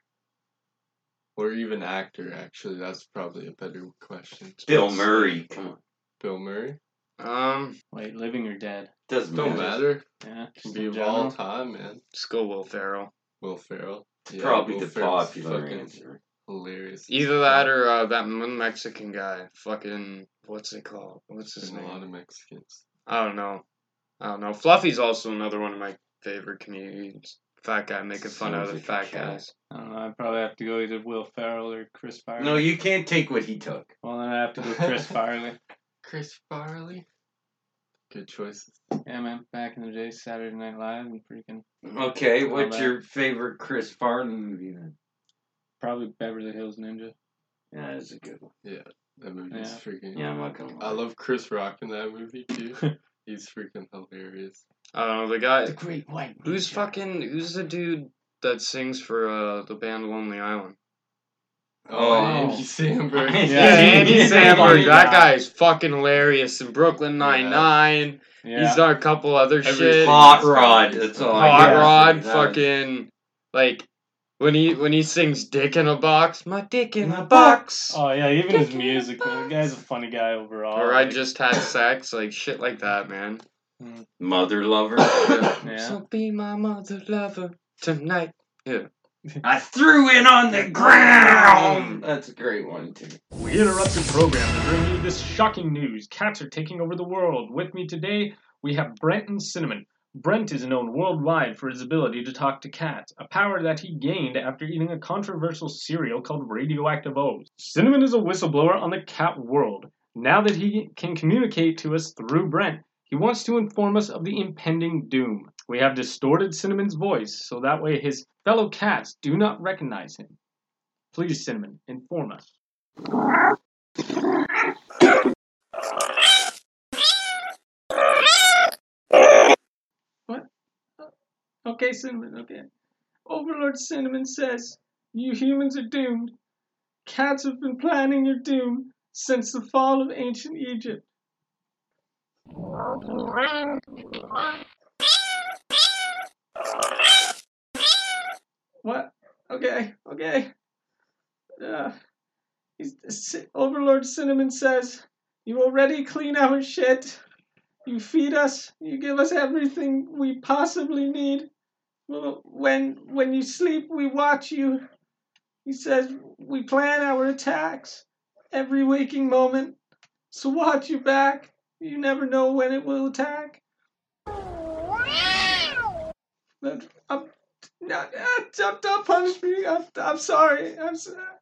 Or even actor, actually. That's probably a better question. Bill Murray. Come on. Bill Murray? Um, Wait, living or dead? Doesn't don't matter. matter. Yeah, it can be of all time, man. Just go Will Ferrell. Will Ferrell. Yeah, Probably Will the Ferrell's popular answer. Hilarious. Either that or uh, that one Mexican guy. Fucking, what's it called? What's his There's name? A lot of Mexicans. I don't know. I don't know. Fluffy's also another one of my favorite comedians. Fat guy making fun out of the fat guys. I don't know. I'd probably have to go either Will Ferrell or Chris Farley. No, you can't take what he took. Well, then I have to go Chris Farley. Chris Farley? Good choices. Yeah, man. Back in the day, Saturday Night Live and freaking... Okay, what's that. Your favorite Chris Farley movie then? Probably Beverly Hills Ninja. Yeah, that's a good one. Yeah, that movie's yeah. freaking... Yeah, I'm not gonna lie. I love Chris Rock in that movie, too. He's freaking hilarious. I don't know, the guy... The Great White Who's Ninja. fucking... Who's the dude that sings for uh, the band Lonely Island? Oh, oh, Andy Samberg. Yeah, Andy Samberg. That guy is fucking hilarious. In Brookley Nine-Nine. Yeah. He's done a couple other Every shit. Hot Rod. That's all Hot Rod. Fucking, like, when he when he sings Dick in a Box. My dick in a box. Oh, yeah, even dick his music. The guy's a funny guy overall. Or like. I Just Had Sex. Like, shit like that, man. Mother Lover. Yeah. So be my mother lover tonight. Yeah. I threw in on the ground! That's a great one, too. We interrupt the program to bring you this shocking news. Cats are taking over the world. With me today, we have Brent and Cinnamon. Brent is known worldwide for his ability to talk to cats, a power that he gained after eating a controversial cereal called Radioactive O's. Cinnamon is a whistleblower on the cat world. Now that he can communicate to us through Brent, he wants to inform us of the impending doom. We have distorted Cinnamon's voice, so that way his fellow cats do not recognize him. Please, Cinnamon, inform us. What? Okay, Cinnamon, okay. Overlord Cinnamon says, you humans are doomed. Cats have been planning your doom since the fall of ancient Egypt. What? Okay, okay. Uh, he's, Overlord Cinnamon says, you already clean our shit. You feed us. You give us everything we possibly need. When, when you sleep, we watch you. He says, we plan our attacks every waking moment. So watch your back. You never know when it will attack. Wow. I'm, I'm, don't, don't punish me. I'm, I'm sorry. I'm,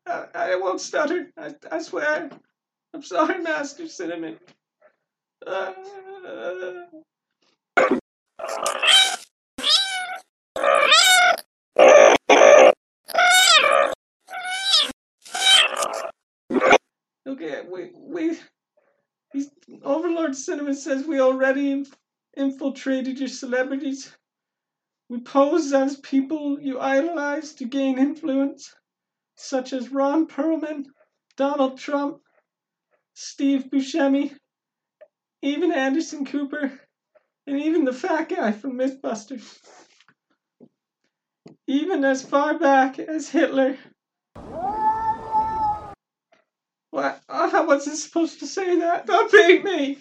I, I won't stutter. I, I swear. I'm sorry, Master Cinnamon. Uh, okay, we... we He's, Overlord Cinnamon says we already inf- infiltrated your celebrities. We posed as people you idolize to gain influence, such as Ron Perlman, Donald Trump, Steve Buscemi, even Anderson Cooper, and even the fat guy from Mythbusters. Even as far back as Hitler. What? Oh, I wasn't supposed to say that. Don't beat me.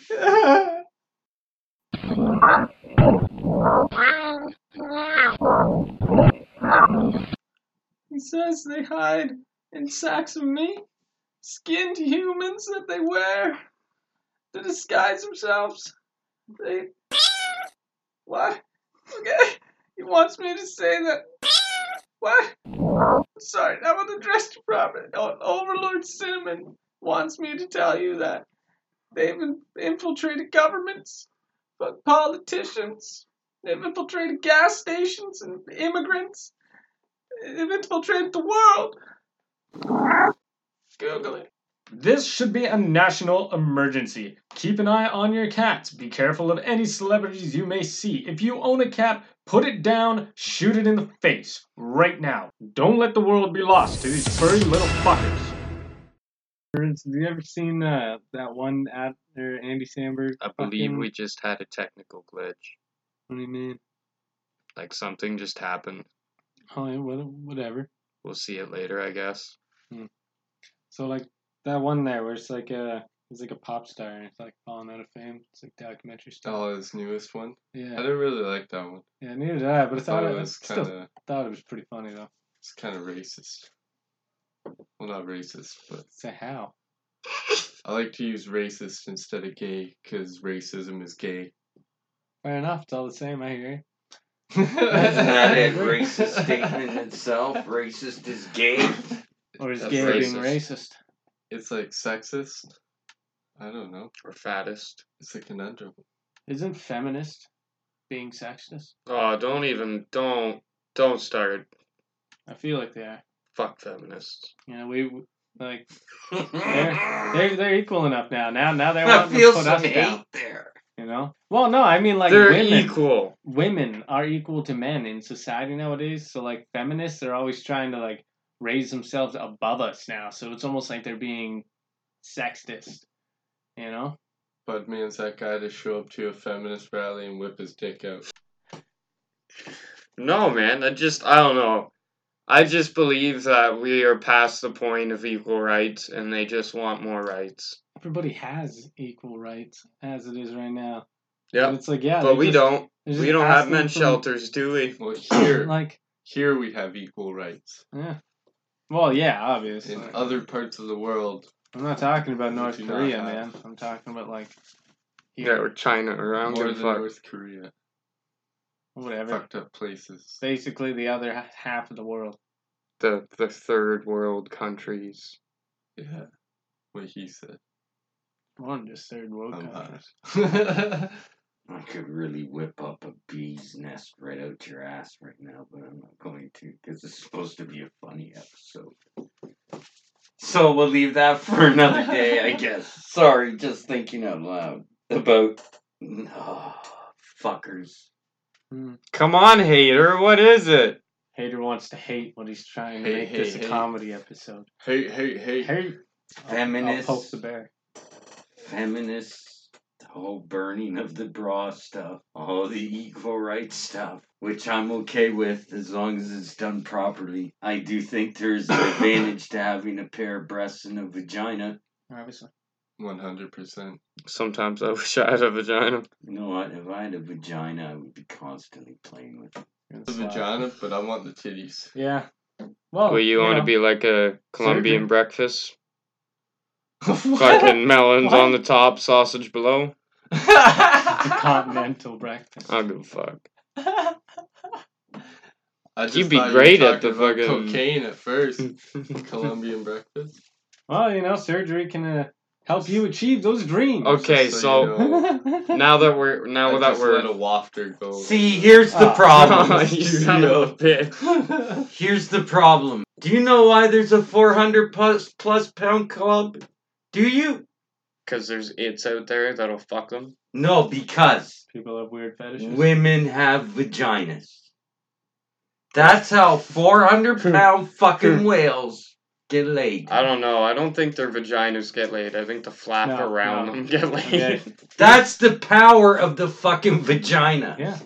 He says they hide in sacks of meat, skinned humans that they wear to disguise themselves. They... What? Okay. He wants me to say that. What? Sorry, that was addressed properly. Overlord Cinnamon wants me to tell you that they've infiltrated governments, but politicians. They've infiltrated gas stations and immigrants. They've infiltrated the world. Google it. This should be a national emergency. Keep an eye on your cats. Be careful of any celebrities you may see. If you own a cat, put it down, shoot it in the face, right now. Don't let the world be lost to these furry little fuckers. Have you ever seen uh, that one ad there, Andy Samberg? I believe fucking... we just had a technical glitch. What do you mean? Like something just happened. Oh, whatever. We'll see it later, I guess. Hmm. So, like, that one there where it's like a, it's like a pop star and it's like falling out of fame. It's like documentary stuff. Oh, his newest one? Yeah. I didn't really like that one. Yeah, neither did I, but I thought, thought it was kind of... thought it was pretty funny, though. It's kind of racist. Well, not racist, but... So how? I like to use racist instead of gay, because racism is gay. Fair enough. It's all the same, I hear you. That's not a racist statement in itself. Racist is gay. Or is That's gay racist. being racist? It's like sexist. I don't know. Or fattest. It's a conundrum. Isn't feminist being sexist? Oh, don't even, don't, don't start. I feel like they are. Fuck feminists. Yeah, we, like, they're, they're, they're equal enough now. Now, now they're wanting to put us down. There. You know? Well, no, I mean, like, they're women, equal. Women are equal to men in society nowadays. So, like, feminists are always trying to, like, raise themselves above us now, so it's almost like they're being sexist, you know? But means that guy to show up to a feminist rally and whip his dick out. No, man, I just, I don't know. I just believe that we are past the point of equal rights, and they just want more rights. Everybody has equal rights, as it is right now. Yeah, it's like, yeah, but we just, don't. We don't have men's from... shelters, do we? Well, here, like, here we have equal rights. Yeah. Well, yeah, obviously. In other parts of the world. I'm not talking about North Korea, man. I'm talking about, like... Here. Yeah, or China, or I More than fuck. North Korea. Whatever. Fucked up places. Basically, the other half of the world. The the third world countries. Yeah. What he said. One just third world I'm countries. I could really whip up a bee's nest right out your ass right now, but I'm not going to, because it's supposed to be a funny episode. So we'll leave that for another day, I guess. Sorry, just thinking out loud about oh, fuckers. Come on, Hater, what is it? Hater wants to hate when he's trying to hey, make hey, this hey. a comedy episode. Hey, hey, hey. Hey. Feminist. I'll, I'll poke the bear. Feminist. Oh, burning of the bra stuff. All the equal rights stuff, which I'm okay with as long as it's done properly. I do think there's an advantage to having a pair of breasts and a vagina. Obviously. one hundred percent. Sometimes I wish I had a vagina. You know what? If I had a vagina, I would be constantly playing with it. The vagina, but I want the titties. Yeah. Well, Will you, you want know. to be like a Colombian Surgeon. breakfast? Fucking melons what? on the top, sausage below. It's a continental breakfast. I don't give a fuck. I just You'd be great you at the fucking cocaine at first. Colombian breakfast. Well, you know, surgery can uh, help you achieve those dreams. Okay, so, so you know, now that we're now I that we're let a wafter go. See, here's the oh. problem. Oh, you son of a bitch. Here's the problem. Do you know why there's a four hundred plus plus pound club? Do you? Because there's it's out there that'll fuck them? No, because... people have weird fetishes. Women have vaginas. That's how four hundred pound fucking whales get laid. I don't know. I don't think their vaginas get laid. I think the flap no, around no. them get laid. Okay. That's the power of the fucking vagina. Yeah.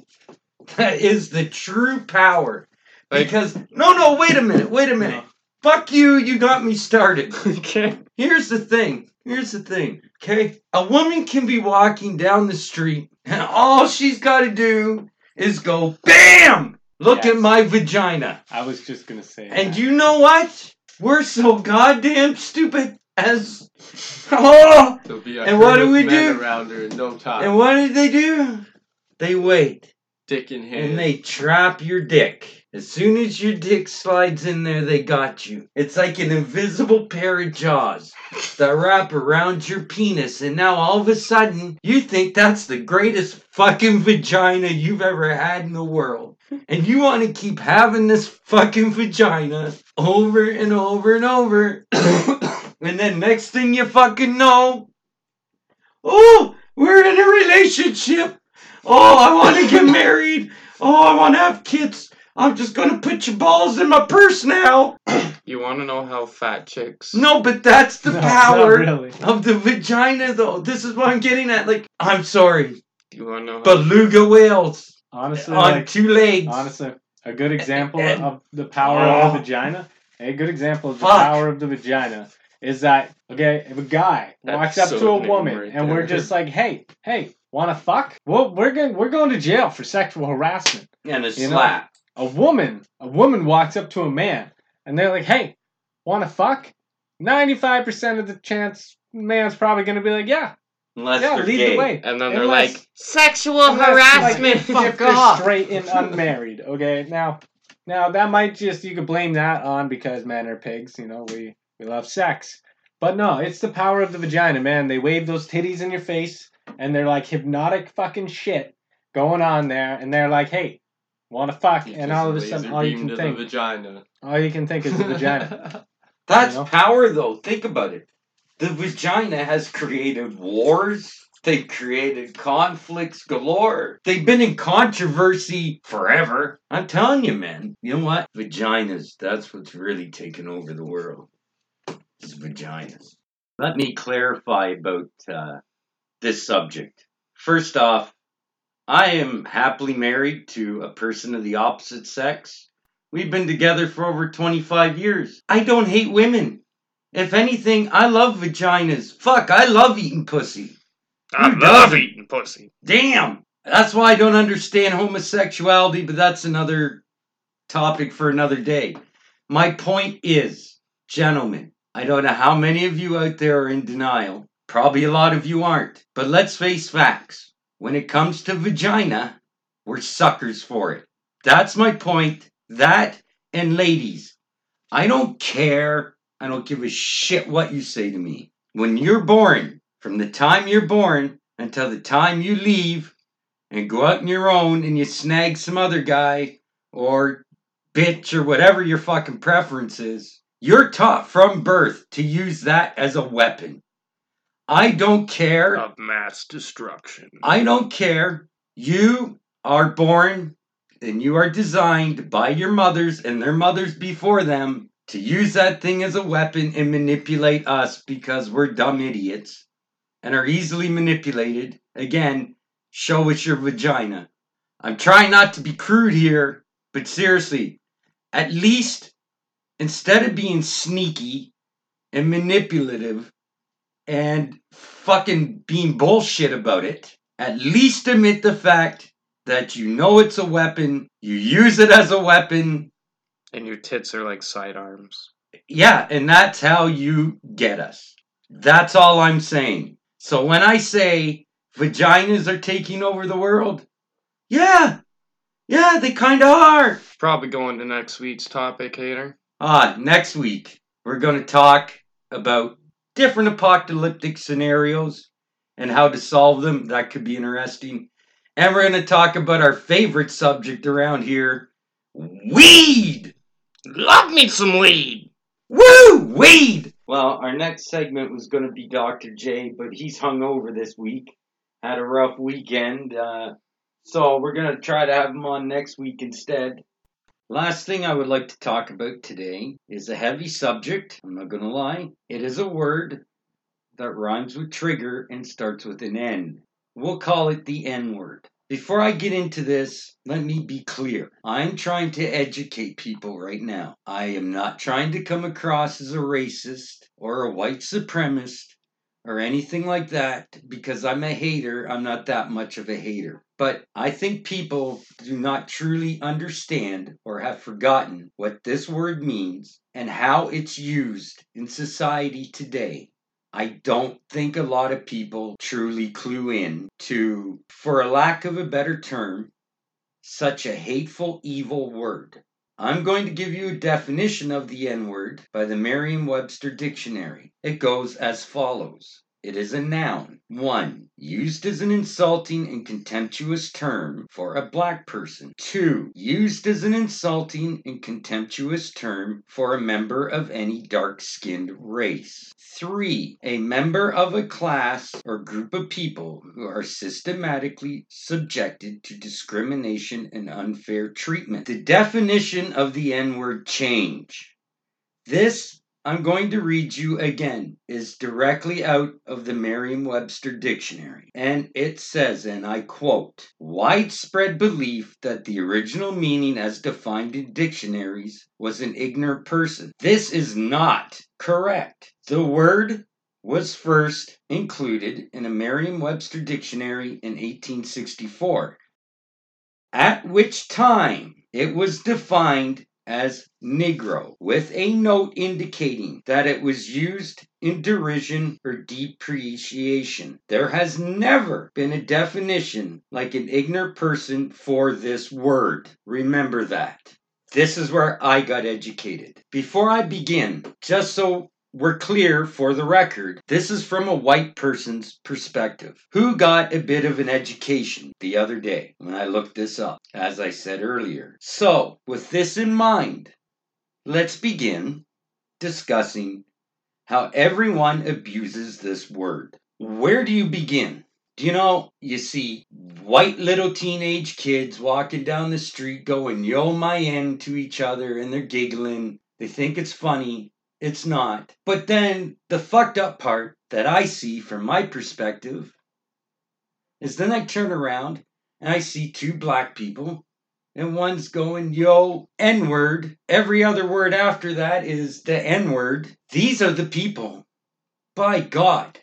That is the true power. Like, because, no, no, wait a minute, wait a minute. No. Fuck you, you got me started. Okay. Here's the thing. Here's the thing. Okay? A woman can be walking down the street and all she's got to do is go, BAM! Look yes. at my vagina. I was just going to say And that. You know what? We're so goddamn stupid as... Oh! Be and what do we do? Around her in no time. And what do they do? They wait. Dick in hand. And they trap your dick. As soon as your dick slides in there, they got you. It's like an invisible pair of jaws that wrap around your penis. And now all of a sudden, you think that's the greatest fucking vagina you've ever had in the world. And you want to keep having this fucking vagina over and over and over. And then next thing you fucking know, oh, we're in a relationship. Oh, I want to get married. Oh, I want to have kids. I'm just gonna put your balls in my purse now. You wanna know how fat chicks... No, but that's the no, power really. of the vagina, though. This is what I'm getting at. Like, I'm sorry. You wanna know how... Beluga whales. Honestly, on like, two legs. Honestly, a good example and, and, of the power oh, of the vagina. A good example of the fuck. power of the vagina is that, okay, if a guy that's walks up so to a woman right and there. we're just like, hey, hey, wanna fuck? Well, we're going, we're going to jail for sexual harassment. And a slap. Know? A woman, a woman walks up to a man, and they're like, hey, wanna fuck? ninety-five percent of the chance, man's probably gonna be like, yeah. Unless yeah, they're lead gay. The way. And then Unless, they're like, sexual harassment, like, fuck if off. They're straight and unmarried, okay? Now, now that might just, you could blame that on because men are pigs, you know, we, we love sex. But no, it's the power of the vagina, man. They wave those titties in your face, and they're like hypnotic fucking shit going on there, and they're like, hey. Want to fuck, you and all of a sudden, all you can think, vagina. all you can think is the vagina. That's you know? power, though. Think about it. The vagina has created wars. They've created conflicts galore. They've been in controversy forever. I'm telling you, man. You know what? Vaginas. That's what's really taken over the world. It's vaginas. Let me clarify about uh, this subject. First off, I am happily married to a person of the opposite sex. We've been together for over twenty-five years. I don't hate women. If anything, I love vaginas. Fuck, I love eating pussy. I you love don't. eating pussy. Damn. That's why I don't understand homosexuality, but that's another topic for another day. My point is, gentlemen, I don't know how many of you out there are in denial. Probably a lot of you aren't. But let's face facts. When it comes to vagina, we're suckers for it. That's my point. That and ladies. I don't care. I don't give a shit what you say to me. When you're born, from the time you're born until the time you leave and go out on your own and you snag some other guy or bitch or whatever your fucking preference is, you're taught from birth to use that as a weapon. I don't care. Of mass destruction. I don't care. You are born and you are designed by your mothers and their mothers before them to use that thing as a weapon and manipulate us because we're dumb idiots and are easily manipulated. Again, show us your vagina. I'm trying not to be crude here, but seriously, at least instead of being sneaky and manipulative, and fucking being bullshit about it, at least admit the fact that you know it's a weapon, you use it as a weapon. And your tits are like sidearms. Yeah, and that's how you get us. That's all I'm saying. So when I say vaginas are taking over the world, yeah, yeah, they kind of are. Probably going to next week's topic, Hater. Ah, next week, we're going to talk about different apocalyptic scenarios and how to solve them. That could be interesting. And we're going to talk about our favorite subject around here, weed. Love me some weed. Woo, weed. Well, our next segment was going to be Doctor J, but he's hungover this week. Had a rough weekend. Uh, so we're going to try to have him on next week instead. Last thing I would like to talk about today is a heavy subject. I'm not going to lie. It is a word that rhymes with trigger and starts with an N. We'll call it the N-word. Before I get into this, let me be clear. I'm trying to educate people right now. I am not trying to come across as a racist or a white supremacist or anything like that, because I'm a hater. I'm not that much of a hater. But I think people do not truly understand or have forgotten what this word means and how it's used in society today. I don't think a lot of people truly clue in to, for a lack of a better term, such a hateful, evil word. I'm going to give you a definition of the N-word by the Merriam-Webster Dictionary. It goes as follows. It is a noun. one. Used as an insulting and contemptuous term for a black person. two. Used as an insulting and contemptuous term for a member of any dark-skinned race. three. A member of a class or group of people who are systematically subjected to discrimination and unfair treatment. The definition of the N-word change. This, I'm going to read you again, is directly out of the Merriam-Webster Dictionary, and it says, and I quote, "Widespread belief that the original meaning as defined in dictionaries was an ignorant person. This is not correct. The word was first included in a Merriam-Webster Dictionary in eighteen sixty-four, at which time it was defined as Negro, with a note indicating that it was used in derision or depreciation. There has never been a definition like an ignorant person for this word. Remember that." This is where I got educated. Before I begin, just so we're clear for the record, this is from a white person's perspective, who got a bit of an education the other day when I looked this up, as I said earlier. So, with this in mind, let's begin discussing how everyone abuses this word. Where do you begin? Do you know, you see white little teenage kids walking down the street going yo my N to each other, and they're giggling. They think it's funny. It's not. But then the fucked up part that I see from my perspective is then I turn around and I see two black people and one's going, yo, N-word. Every other word after that is the N-word. These are the people, by God,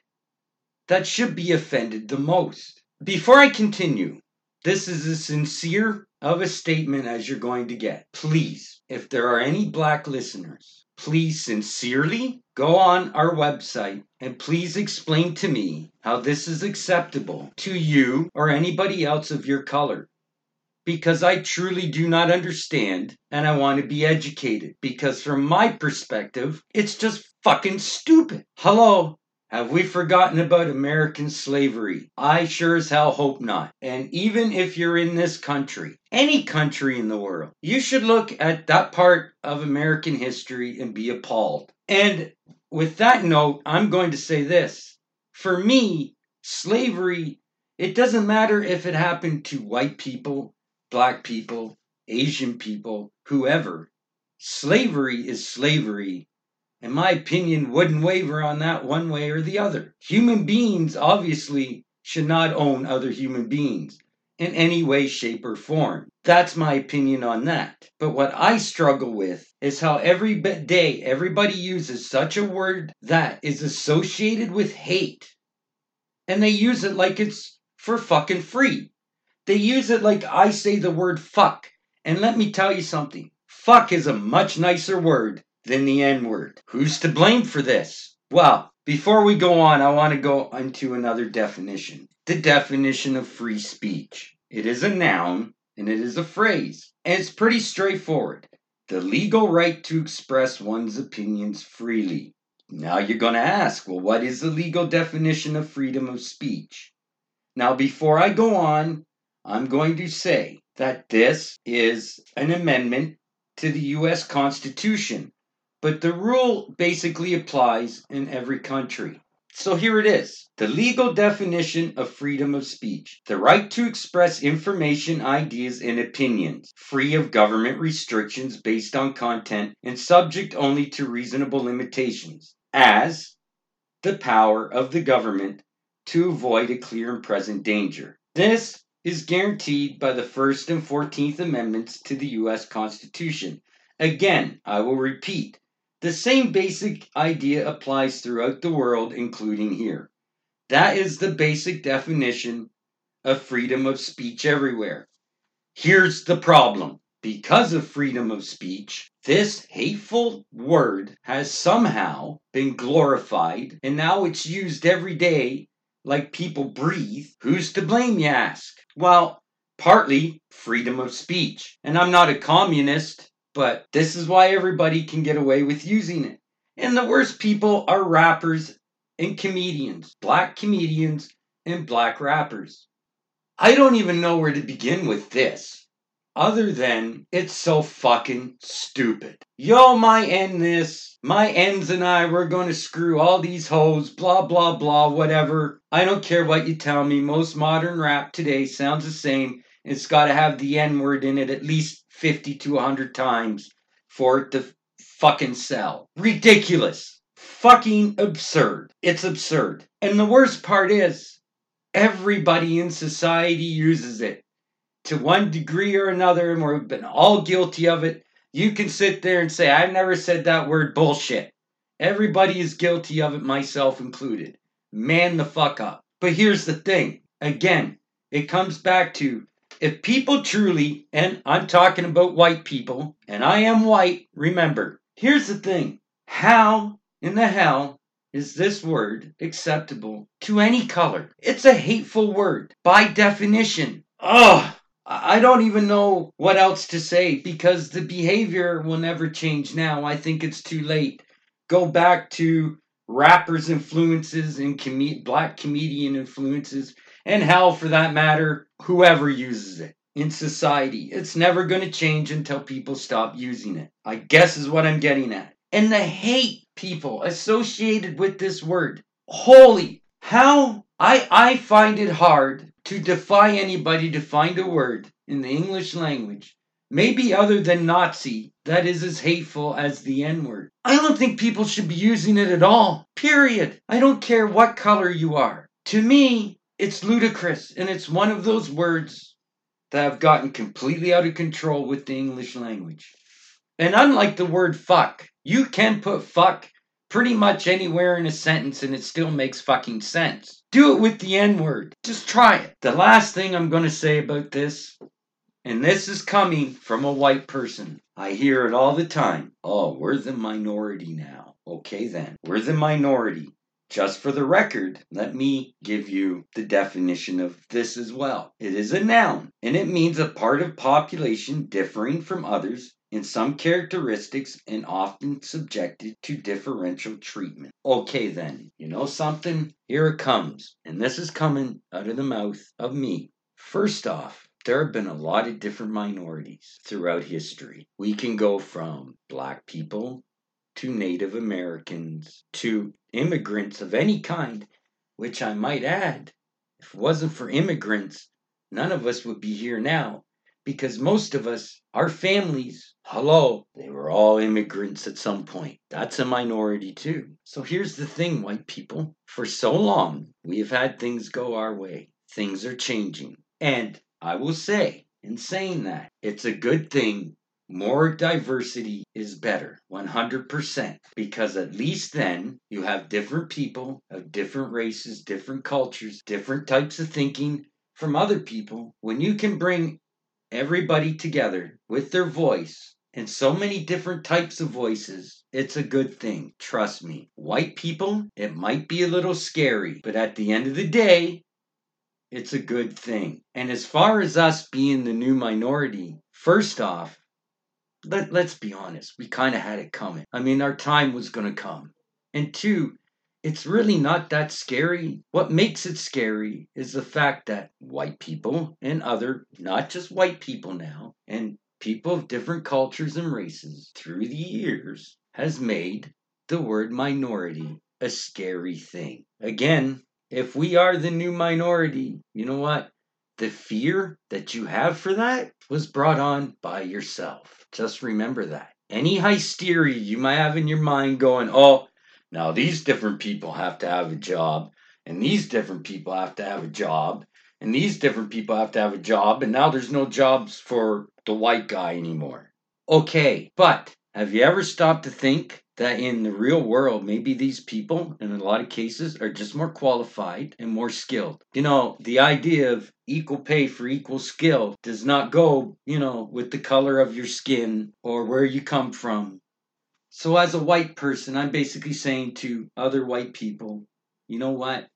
that should be offended the most. Before I continue, this is as sincere of a statement as you're going to get. Please, if there are any black listeners, please sincerely go on our website and please explain to me how this is acceptable to you or anybody else of your color, because I truly do not understand and I want to be educated, because from my perspective, it's just fucking stupid. Hello, have we forgotten about American slavery? I sure as hell hope not. And even if you're in this country, any country in the world, you should look at that part of American history and be appalled. And with that note, I'm going to say this. For me, slavery, it doesn't matter if it happened to white people, black people, Asian people, whoever. Slavery is slavery. And my opinion wouldn't waver on that one way or the other. Human beings obviously should not own other human beings in any way, shape, or form. That's my opinion on that. But what I struggle with is how every day everybody uses such a word that is associated with hate. And they use it like it's for fucking free. They use it like I say the word fuck. And let me tell you something. Fuck is a much nicer word than the N-word. Who's to blame for this? Well, before we go on, I want to go into another definition. The definition of free speech. It is a noun, and it is a phrase. And it's pretty straightforward. The legal right to express one's opinions freely. Now you're going to ask, well, what is the legal definition of freedom of speech? Now, before I go on, I'm going to say that this is an amendment to the U S Constitution. But the rule basically applies in every country. So here it is. The legal definition of freedom of speech. The right to express information, ideas, and opinions, free of government restrictions based on content and subject only to reasonable limitations, as the power of the government to avoid a clear and present danger. This is guaranteed by the First and Fourteenth Amendments to the U S Constitution. Again, I will repeat, the same basic idea applies throughout the world, including here. That is the basic definition of freedom of speech everywhere. Here's the problem. Because of freedom of speech, this hateful word has somehow been glorified, and now it's used every day like people breathe. Who's to blame, you ask? Well, partly freedom of speech. And I'm not a communist, but this is why everybody can get away with using it. And the worst people are rappers and comedians, black comedians and black rappers. I don't even know where to begin with this. Other than, it's so fucking stupid. Yo, my end this. My ends and I, we're going to screw all these hoes, blah, blah, blah, whatever. I don't care what you tell me. Most modern rap today sounds the same. It's got to have the N-word in it at least fifty to one hundred times for it to fucking sell. Ridiculous. Fucking absurd. It's absurd. And the worst part is, everybody in society uses it to one degree or another, and we've been all guilty of it. You can sit there and say, I've never said that word, bullshit. Everybody is guilty of it, myself included. Man the fuck up. But here's the thing. Again, it comes back to, if people truly, and I'm talking about white people, and I am white, remember, here's the thing. How in the hell is this word acceptable to any color? It's a hateful word, by definition. Ugh! I don't even know what else to say, because the behavior will never change now. I think it's too late. Go back to rappers' influences and com- black comedian influences, and hell, for that matter, whoever uses it in society. It's never going to change until people stop using it, I guess, is what I'm getting at. And the hate people associated with this word. Holy, how I, I find it hard to defy anybody to find a word in the English language, maybe other than Nazi, that is as hateful as the N-word. I don't think people should be using it at all, period. I don't care what color you are. To me, it's ludicrous, and it's one of those words that have gotten completely out of control with the English language. And unlike the word fuck, you can put fuck pretty much anywhere in a sentence and it still makes fucking sense. Do it with the N-word. Just try it. The last thing I'm going to say about this, and this is coming from a white person. I hear it all the time. Oh, we're the minority now. Okay then. We're the minority. Just for the record, let me give you the definition of this as well. It is a noun, and it means a part of population differing from others in some characteristics and often subjected to differential treatment. Okay then, you know something? Here it comes, and this is coming out of the mouth of me. First off, there have been a lot of different minorities throughout history. We can go from black people to Native Americans to immigrants of any kind, which I might add, if it wasn't for immigrants, none of us would be here now, because most of us, our families, hello, they were all immigrants at some point. That's a minority too. So here's the thing, white people. For so long, we have had things go our way. Things are changing. And I will say, in saying that, it's a good thing. More diversity is better, one hundred percent. Because at least then, you have different people of different races, different cultures, different types of thinking from other people. When you can bring everybody together with their voice and so many different types of voices, it's a good thing. Trust me. White people, it might be a little scary, but at the end of the day, it's a good thing. And as far as us being the new minority, first off, let, let's be honest, we kind of had it coming. I mean, our time was going to come. And two, it's really not that scary. What makes it scary is the fact that white people and other, not just white people now, and people of different cultures and races through the years has made the word minority a scary thing. Again, if we are the new minority, you know what? The fear that you have for that was brought on by yourself. Just remember that. Any hysteria you might have in your mind going, oh, now these different people have to have a job, and these different people have to have a job, and these different people have to have a job, and now there's no jobs for the white guy anymore. Okay, but have you ever stopped to think that in the real world, maybe these people, in a lot of cases, are just more qualified and more skilled? You know, the idea of equal pay for equal skill does not go, you know, with the color of your skin or where you come from. So as a white person, I'm basically saying to other white people, you know what?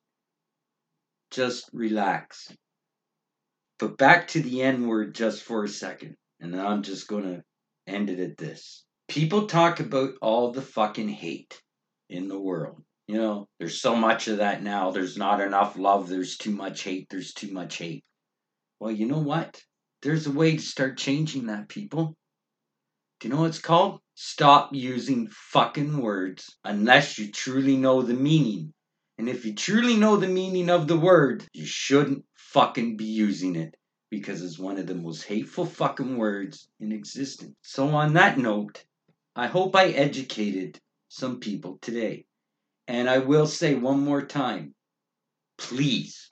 Just relax. But back to the N-word just for a second, and then I'm just going to end it at this. People talk about all the fucking hate in the world. You know, there's so much of that now. There's not enough love. There's too much hate. There's too much hate. Well, you know what? There's a way to start changing that, people. Do you know what it's called? Stop using fucking words unless you truly know the meaning. And if you truly know the meaning of the word, you shouldn't fucking be using it, because it's one of the most hateful fucking words in existence. So on that note, I hope I educated some people today. And I will say one more time, please,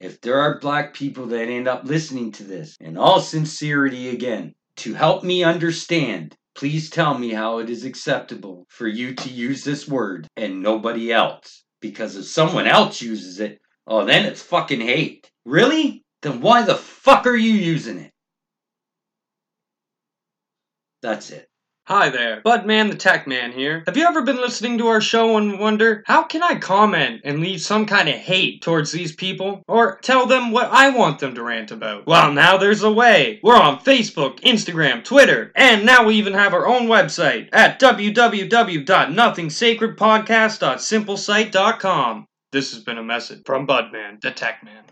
if there are black people that end up listening to this, in all sincerity again, to help me understand, please tell me how it is acceptable for you to use this word and nobody else. Because if someone else uses it, oh, then it's fucking hate. Really? Then why the fuck are you using it? That's it. Hi there, Budman the Tech Man here. Have you ever been listening to our show and wonder, how can I comment and leave some kind of hate towards these people? Or tell them what I want them to rant about? Well, now there's a way. We're on Facebook, Instagram, Twitter, and now we even have our own website at w w w dot nothing sacred podcast dot simple site dot com. This has been a message from Budman the Tech Man.